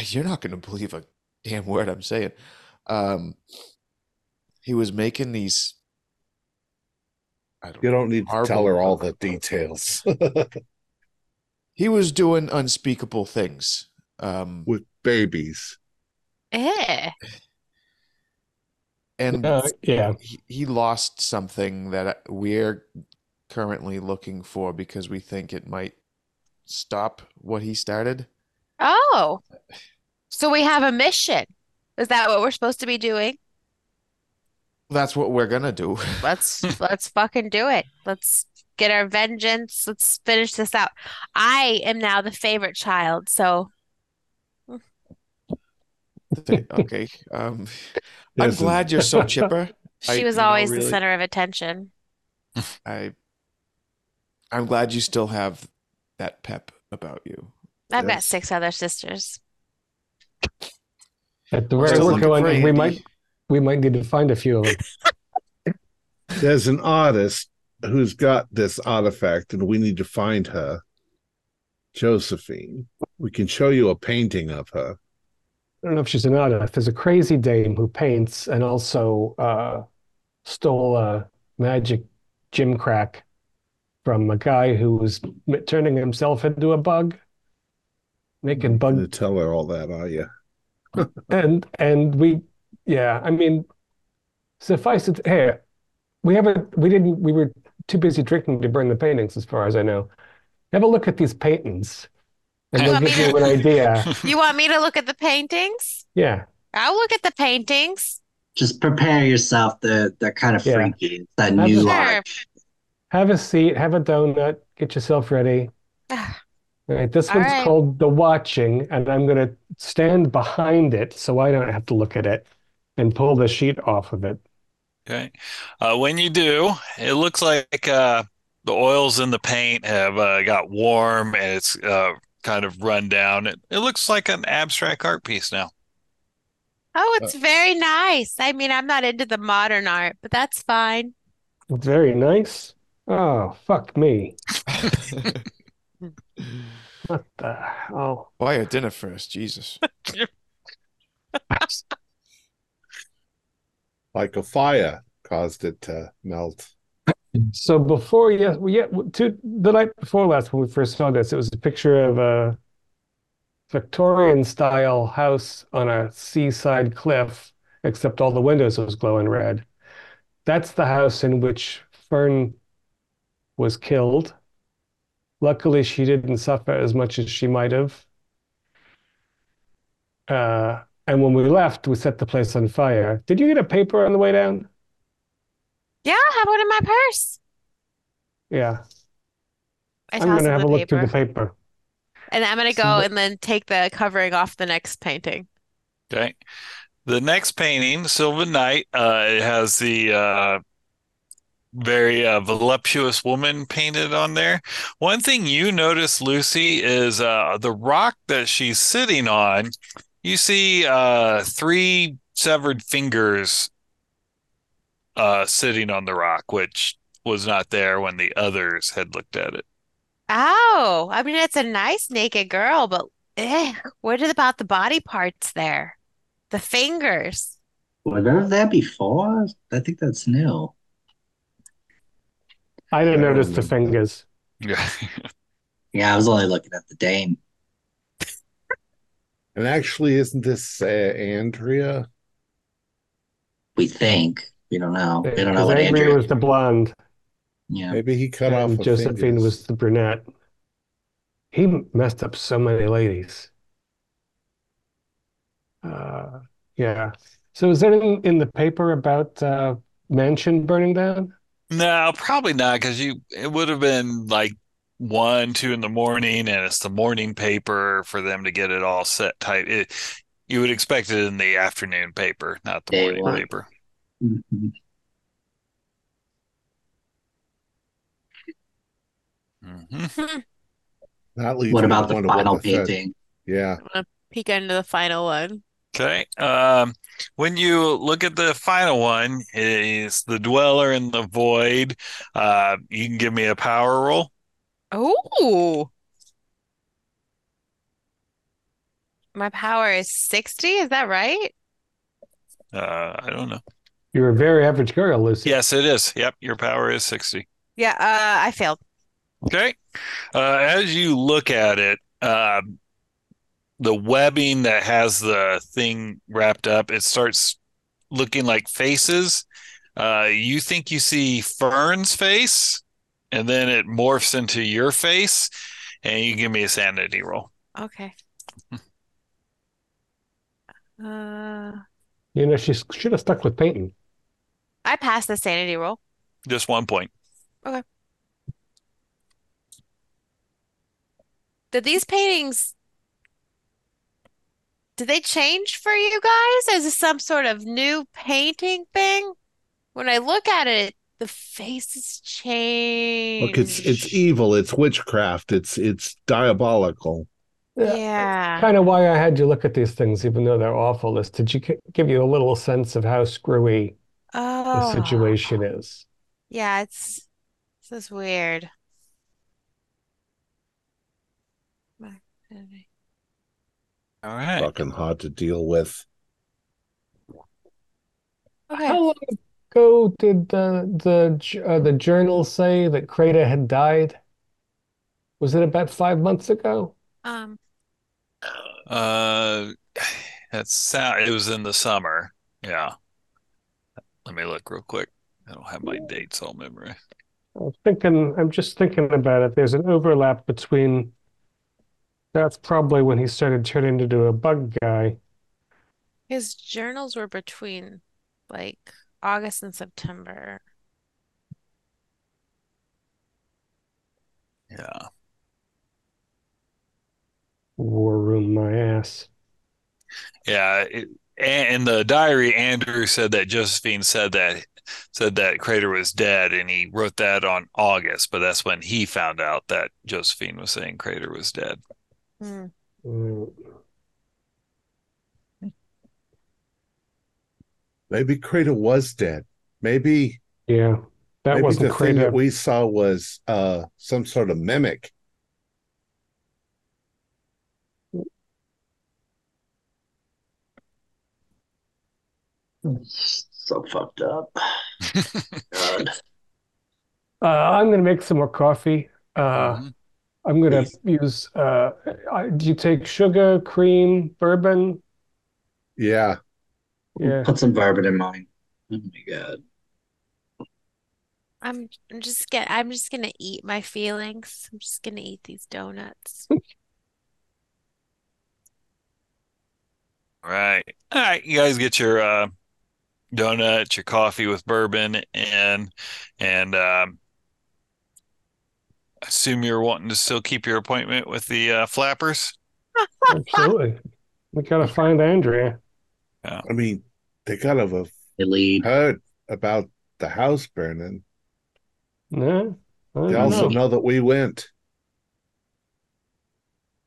You're not going to believe a damn word I'm saying. He was making these... You don't need to tell her all the details. He was doing unspeakable things. With babies. And he lost something that we're currently looking for because we think it might stop what he started. Oh. So we have a mission. Is that what we're supposed to be doing? That's what we're gonna do. Let's fucking do it. Let's get our vengeance. Let's finish this out. I am now the favorite child, so okay. I'm glad you're so chipper. She was always the center of attention. I'm glad you still have that pep about you. I've got 6 other sisters. At the rate we're going, we might need to find a few of them. There's an artist who's got this artifact, and we need to find her. Josephine. We can show you a painting of her. I don't know if she's an artist. There's a crazy dame who paints and also stole a magic gimcrack from a guy who was turning himself into a bug. Making bug. You tell her all that, are you? and we... Yeah, I mean, suffice it. Hey, we were too busy drinking to burn the paintings, as far as I know. Have a look at these paintings, and they'll give you an idea. You want me to look at the paintings? Yeah. I'll look at the paintings. Just prepare yourself. They're kind of freaky. It's that new lark. Have a seat. Have a donut. Get yourself ready. All right, this one's called The Watching, and I'm going to stand behind it so I don't have to look at it and pull the sheet off of it. Okay. When you do, it looks like the oils in the paint have got warm, and it's kind of run down. It looks like an abstract art piece now. Oh, it's very nice. I mean, I'm not into the modern art, but that's fine. It's very nice. Oh, fuck me. What the hell? Buy a dinner first, Jesus. Like a fire caused it to melt. So before, the night before last when we first saw this, it was a picture of a Victorian-style house on a seaside cliff, except all the windows was glowing red. That's the house in which Fern was killed. Luckily, she didn't suffer as much as she might have. And when we left, we set the place on fire. Did you get a paper on the way down? Yeah, I have one in my purse. Yeah. I'm going to have a look through the paper. And I'm going to go and then take the covering off the next painting. Okay. The next painting, Sylvan Knight, it has the... very voluptuous woman painted on there. One thing you notice, Lucy, is the rock that she's sitting on. You see 3 severed fingers sitting on the rock, which was not there when the others had looked at it. Oh, I mean, it's a nice naked girl, but what about the body parts there? The fingers. Were there that before? I think that's new. I didn't notice the fingers. Yeah, I was only looking at the dame. And actually, isn't this Andrea? We think. We don't know. We don't know what Andrea was the blonde. Yeah. Maybe he cut off. Josephine was the brunette. He messed up so many ladies. Yeah. So is there anything in the paper about mansion burning down? No, probably not, because it would have been like 1, 2 in the morning, and it's the morning paper for them to get it all set tight. You would expect it in the afternoon paper, not the morning paper. Mm-hmm. Mm-hmm. What about the final painting? Yeah. I'm gonna peek into the final one. Okay. When you look at the final one, it's the Dweller in the Void. You can give me a power roll. Oh. My power is 60. Is that right? I don't know. You're a very average girl, Lucy. Yes, it is. Yep. Your power is 60. Yeah. I failed. Okay. As you look at it, the webbing that has the thing wrapped up, it starts looking like faces. You think you see Fern's face, and then it morphs into your face, and you give me a sanity roll. Okay. You know, she should have stuck with painting. I passed the sanity roll. Just 1 point. Okay. Did these paintings... Did they change for you guys? Is this some sort of new painting thing? When I look at it, the faces change. Look, it's evil. It's witchcraft. It's diabolical. Yeah. That's kind of why I had you look at these things, even though they're awful, is to give you a little sense of how screwy the situation is. Yeah, this is weird. All right. Fucking hard to deal with. Okay. How long ago did the journal say that Crater had died? Was it about 5 months ago? It was in the summer. Yeah. Let me look real quick. I don't have my dates all memorized. I'm just thinking about it. There's an overlap between. That's probably when he started turning into a bug guy. His journals were between like August and September. Yeah. War room, my ass. Yeah, in the diary, Andrew said that Josephine said that Crater was dead, and he wrote that on August. But that's when he found out that Josephine was saying Crater was dead. Mm. Maybe Crater was dead. Maybe. Yeah, that wasn't Crater. Thing that we saw was some sort of mimic. So fucked up. God. I'm going to make some more coffee. I'm going to use... do you take sugar, cream, bourbon? Yeah. Yeah. Put some bourbon in mine. Oh my God. I'm just going to eat my feelings. I'm just going to eat these donuts. All right. You guys get your... donut, your coffee with bourbon, and assume you're wanting to still keep your appointment with the flappers. Absolutely, we gotta find Andrea. Yeah. I mean, they gotta have heard about the house burning. Yeah, they also know that we went.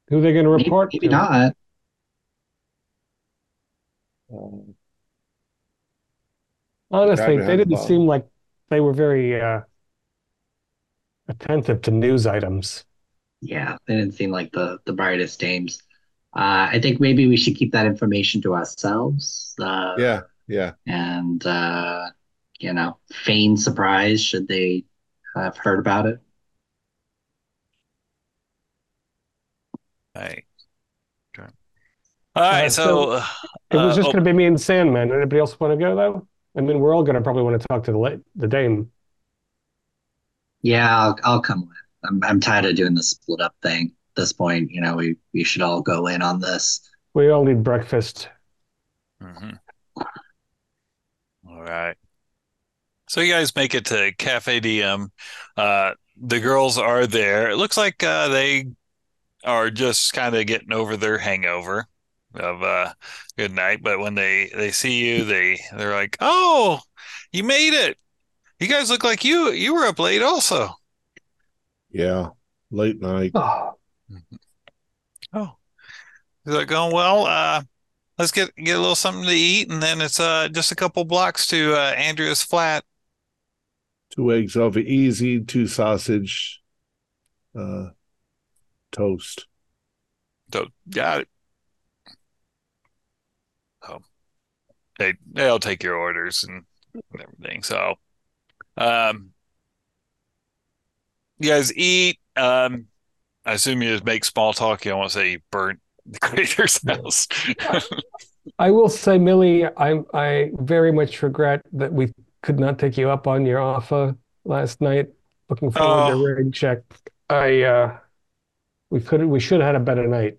Who are they going to report to? Maybe not. Honestly, they didn't seem like they were very attentive to news items. Yeah, they didn't seem like the brightest names. I think maybe we should keep that information to ourselves. Yeah. And, feign surprise should they have heard about it. All right, so... it was just going to be me and Sandman. Anybody else want to go, though? I mean, we're all going to probably want to talk to the dame. Yeah, I'll come with. I'm tired of doing the split up thing. At this point, we should all go in on this. We all need breakfast. Mm-hmm. All right. So you guys make it to Cafe Diem. The girls are there. It looks like they are just kind of getting over their hangover of good night, but when they see you, they're like, oh, you made it, you guys look like you were up late also. Yeah, late night. Oh, is that going well? Let's get a little something to eat, and then it's just a couple blocks to Andrea's flat. 2 eggs over easy, 2 sausage, toast. So got it. They'll take your orders and everything. So, you guys eat. I assume you just make small talk. You don't want to say you burnt the Crater's house. I will say, Millie, I very much regret that we could not take you up on your offer last night. Looking forward to rig check. We should have had a better night.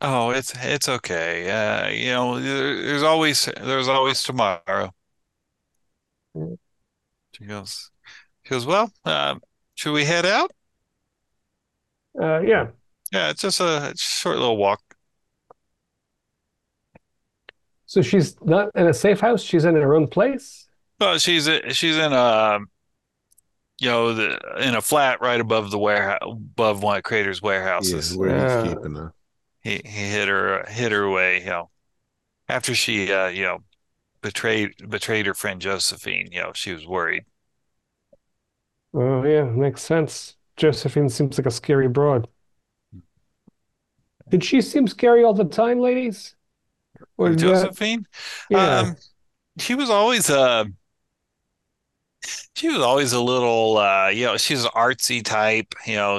Oh, it's okay. There's always tomorrow. She goes. Well, should we head out? Yeah. Yeah, it's just a short little walk. So she's not in a safe house. She's in her own place. Well, she's in a in a flat right above the warehouse, above one of Crater's warehouses. Yeah, where he's keeping her. He hid her way, after she, betrayed her friend Josephine. She was worried. Oh, yeah, makes sense. Josephine seems like a scary broad. Did she seem scary all the time, ladies? Or Josephine? Yeah. She was always a little, she's an artsy type.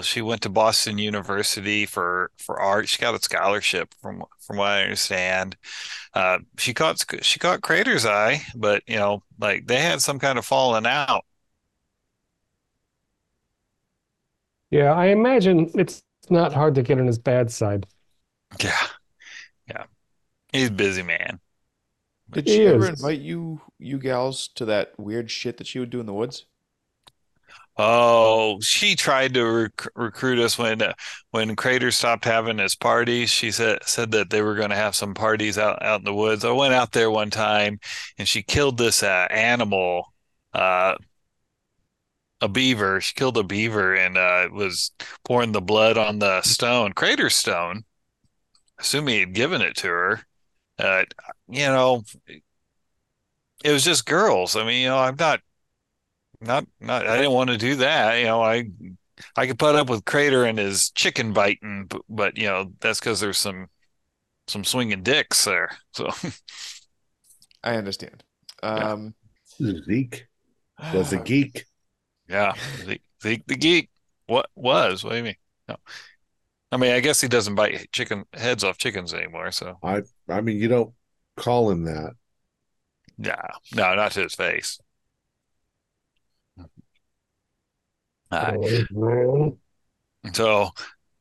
She went to Boston University for art. She got a scholarship, from what I understand. She caught Crater's eye, but like they had some kind of falling out. Yeah, I imagine it's not hard to get on his bad side. Yeah. Yeah. He's a busy man. Did she ever invite you gals to that weird shit that she would do in the woods? Oh, she tried to recruit us when Crater stopped having his parties. She said that they were going to have some parties out in the woods. I went out there one time, and she killed this animal, a beaver. She killed a beaver and was pouring the blood on the stone, Crater stone. Assuming he had given it to her. It was just girls. I mean, I'm not. I didn't want to do that. I could put up with Crater and his chicken biting, but that's because there's some swinging dicks there. So I understand. Zeke was a geek. Yeah, Zeke the geek. What do you mean? No. I mean, I guess he doesn't bite heads off chickens anymore. So I mean, you don't call him that. No, not to his face. So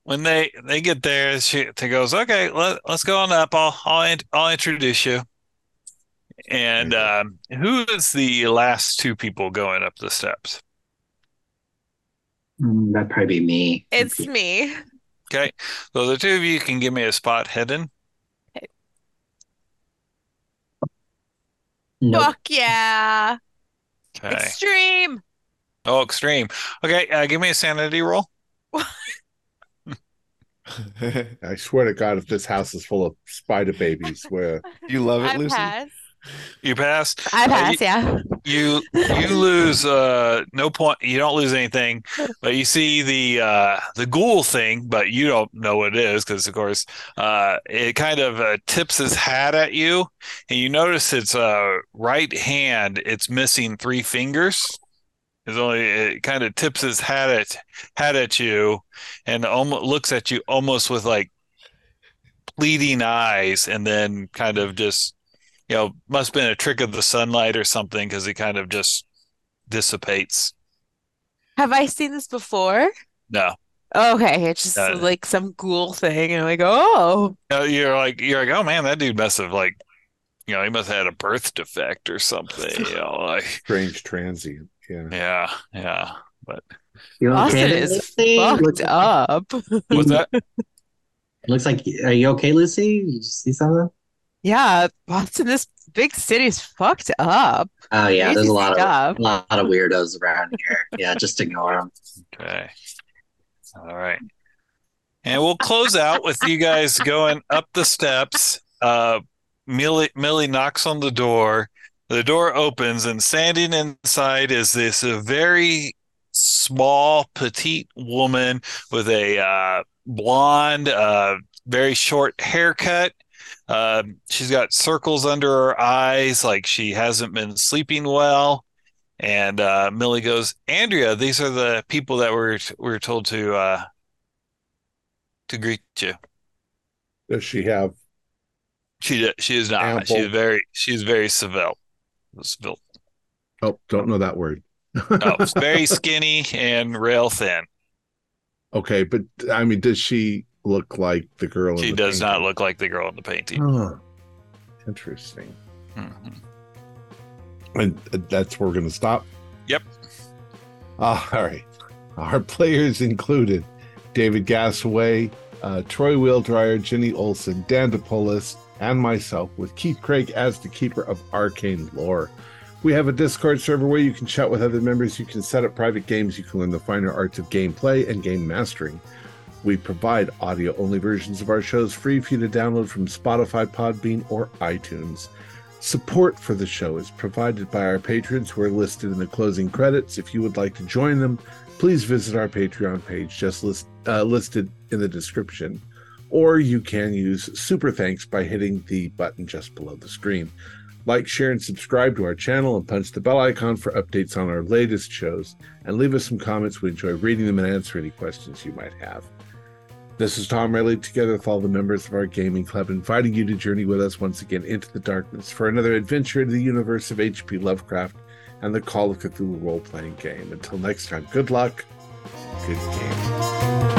when they get there, she goes, "Okay, let's go on up. I'll introduce you." And who is the last two people going up the steps? That'd probably be me. It's me. Okay, so the two of you can give me a spot hidden. Okay. Nope. Fuck yeah! Okay. Extreme. Oh, extreme. Okay, give me a sanity roll. I swear to God, if this house is full of spider babies, where you love it, Lucy. Pass. You pass. I pass. Yeah. You lose no point. You don't lose anything, but you see the ghoul thing, but you don't know what it is because, of course, it kind of tips his hat at you, and you notice its right hand. It's missing 3 fingers. It kind of tips his hat at you, and looks at you almost with like pleading eyes, and then kind of just. Must have been a trick of the sunlight or something because he kind of just dissipates. Have I seen this before? No. Okay, it's just like some ghoul thing, and I'm like, oh. You're like, oh man, that dude must have like, he must have had a birth defect or something. Strange transient. Yeah. But Austin is fucked up. What's that? Looks like. Are you okay, Lucy? Did you see something? Yeah, Boston, this big city's fucked up. Oh yeah, there's a lot of weirdos around here. Yeah, just ignore them. Okay. All right. And we'll close out with you guys going up the steps. Millie knocks on the door. The door opens, and standing inside is this very small, petite woman with a blonde, very short haircut. She's got circles under her eyes, like she hasn't been sleeping well. And Millie goes, "Andrea, these are the people that we're told to greet you." Does she have? She is not. Ample. She's very civil. Oh, don't know that word. No, it's very skinny and rail thin. Okay, but I mean, does she? Look like the girl in the painting? She does not look like the girl in the painting. Oh, interesting. Mm-hmm. And that's where we're going to stop? Yep. All right. Our players included David Gasaway, Troy Wheeldryer, Jenny Olsen, Dan DePolis, and myself, with Keith Craig as the keeper of arcane lore. We have a Discord server where you can chat with other members, you can set up private games, you can learn the finer arts of gameplay and game mastering. We provide audio-only versions of our shows free for you to download from Spotify, Podbean, or iTunes. Support for the show is provided by our patrons who are listed in the closing credits. If you would like to join them, please visit our Patreon page just listed in the description. Or you can use Super Thanks by hitting the button just below the screen. Like, share, and subscribe to our channel, and punch the bell icon for updates on our latest shows. And leave us some comments. We enjoy reading them and answer any questions you might have. This is Tom Riley, together with all the members of our gaming club, inviting you to journey with us once again into the darkness for another adventure into the universe of H.P. Lovecraft and the Call of Cthulhu role-playing game. Until next time, good luck. 15.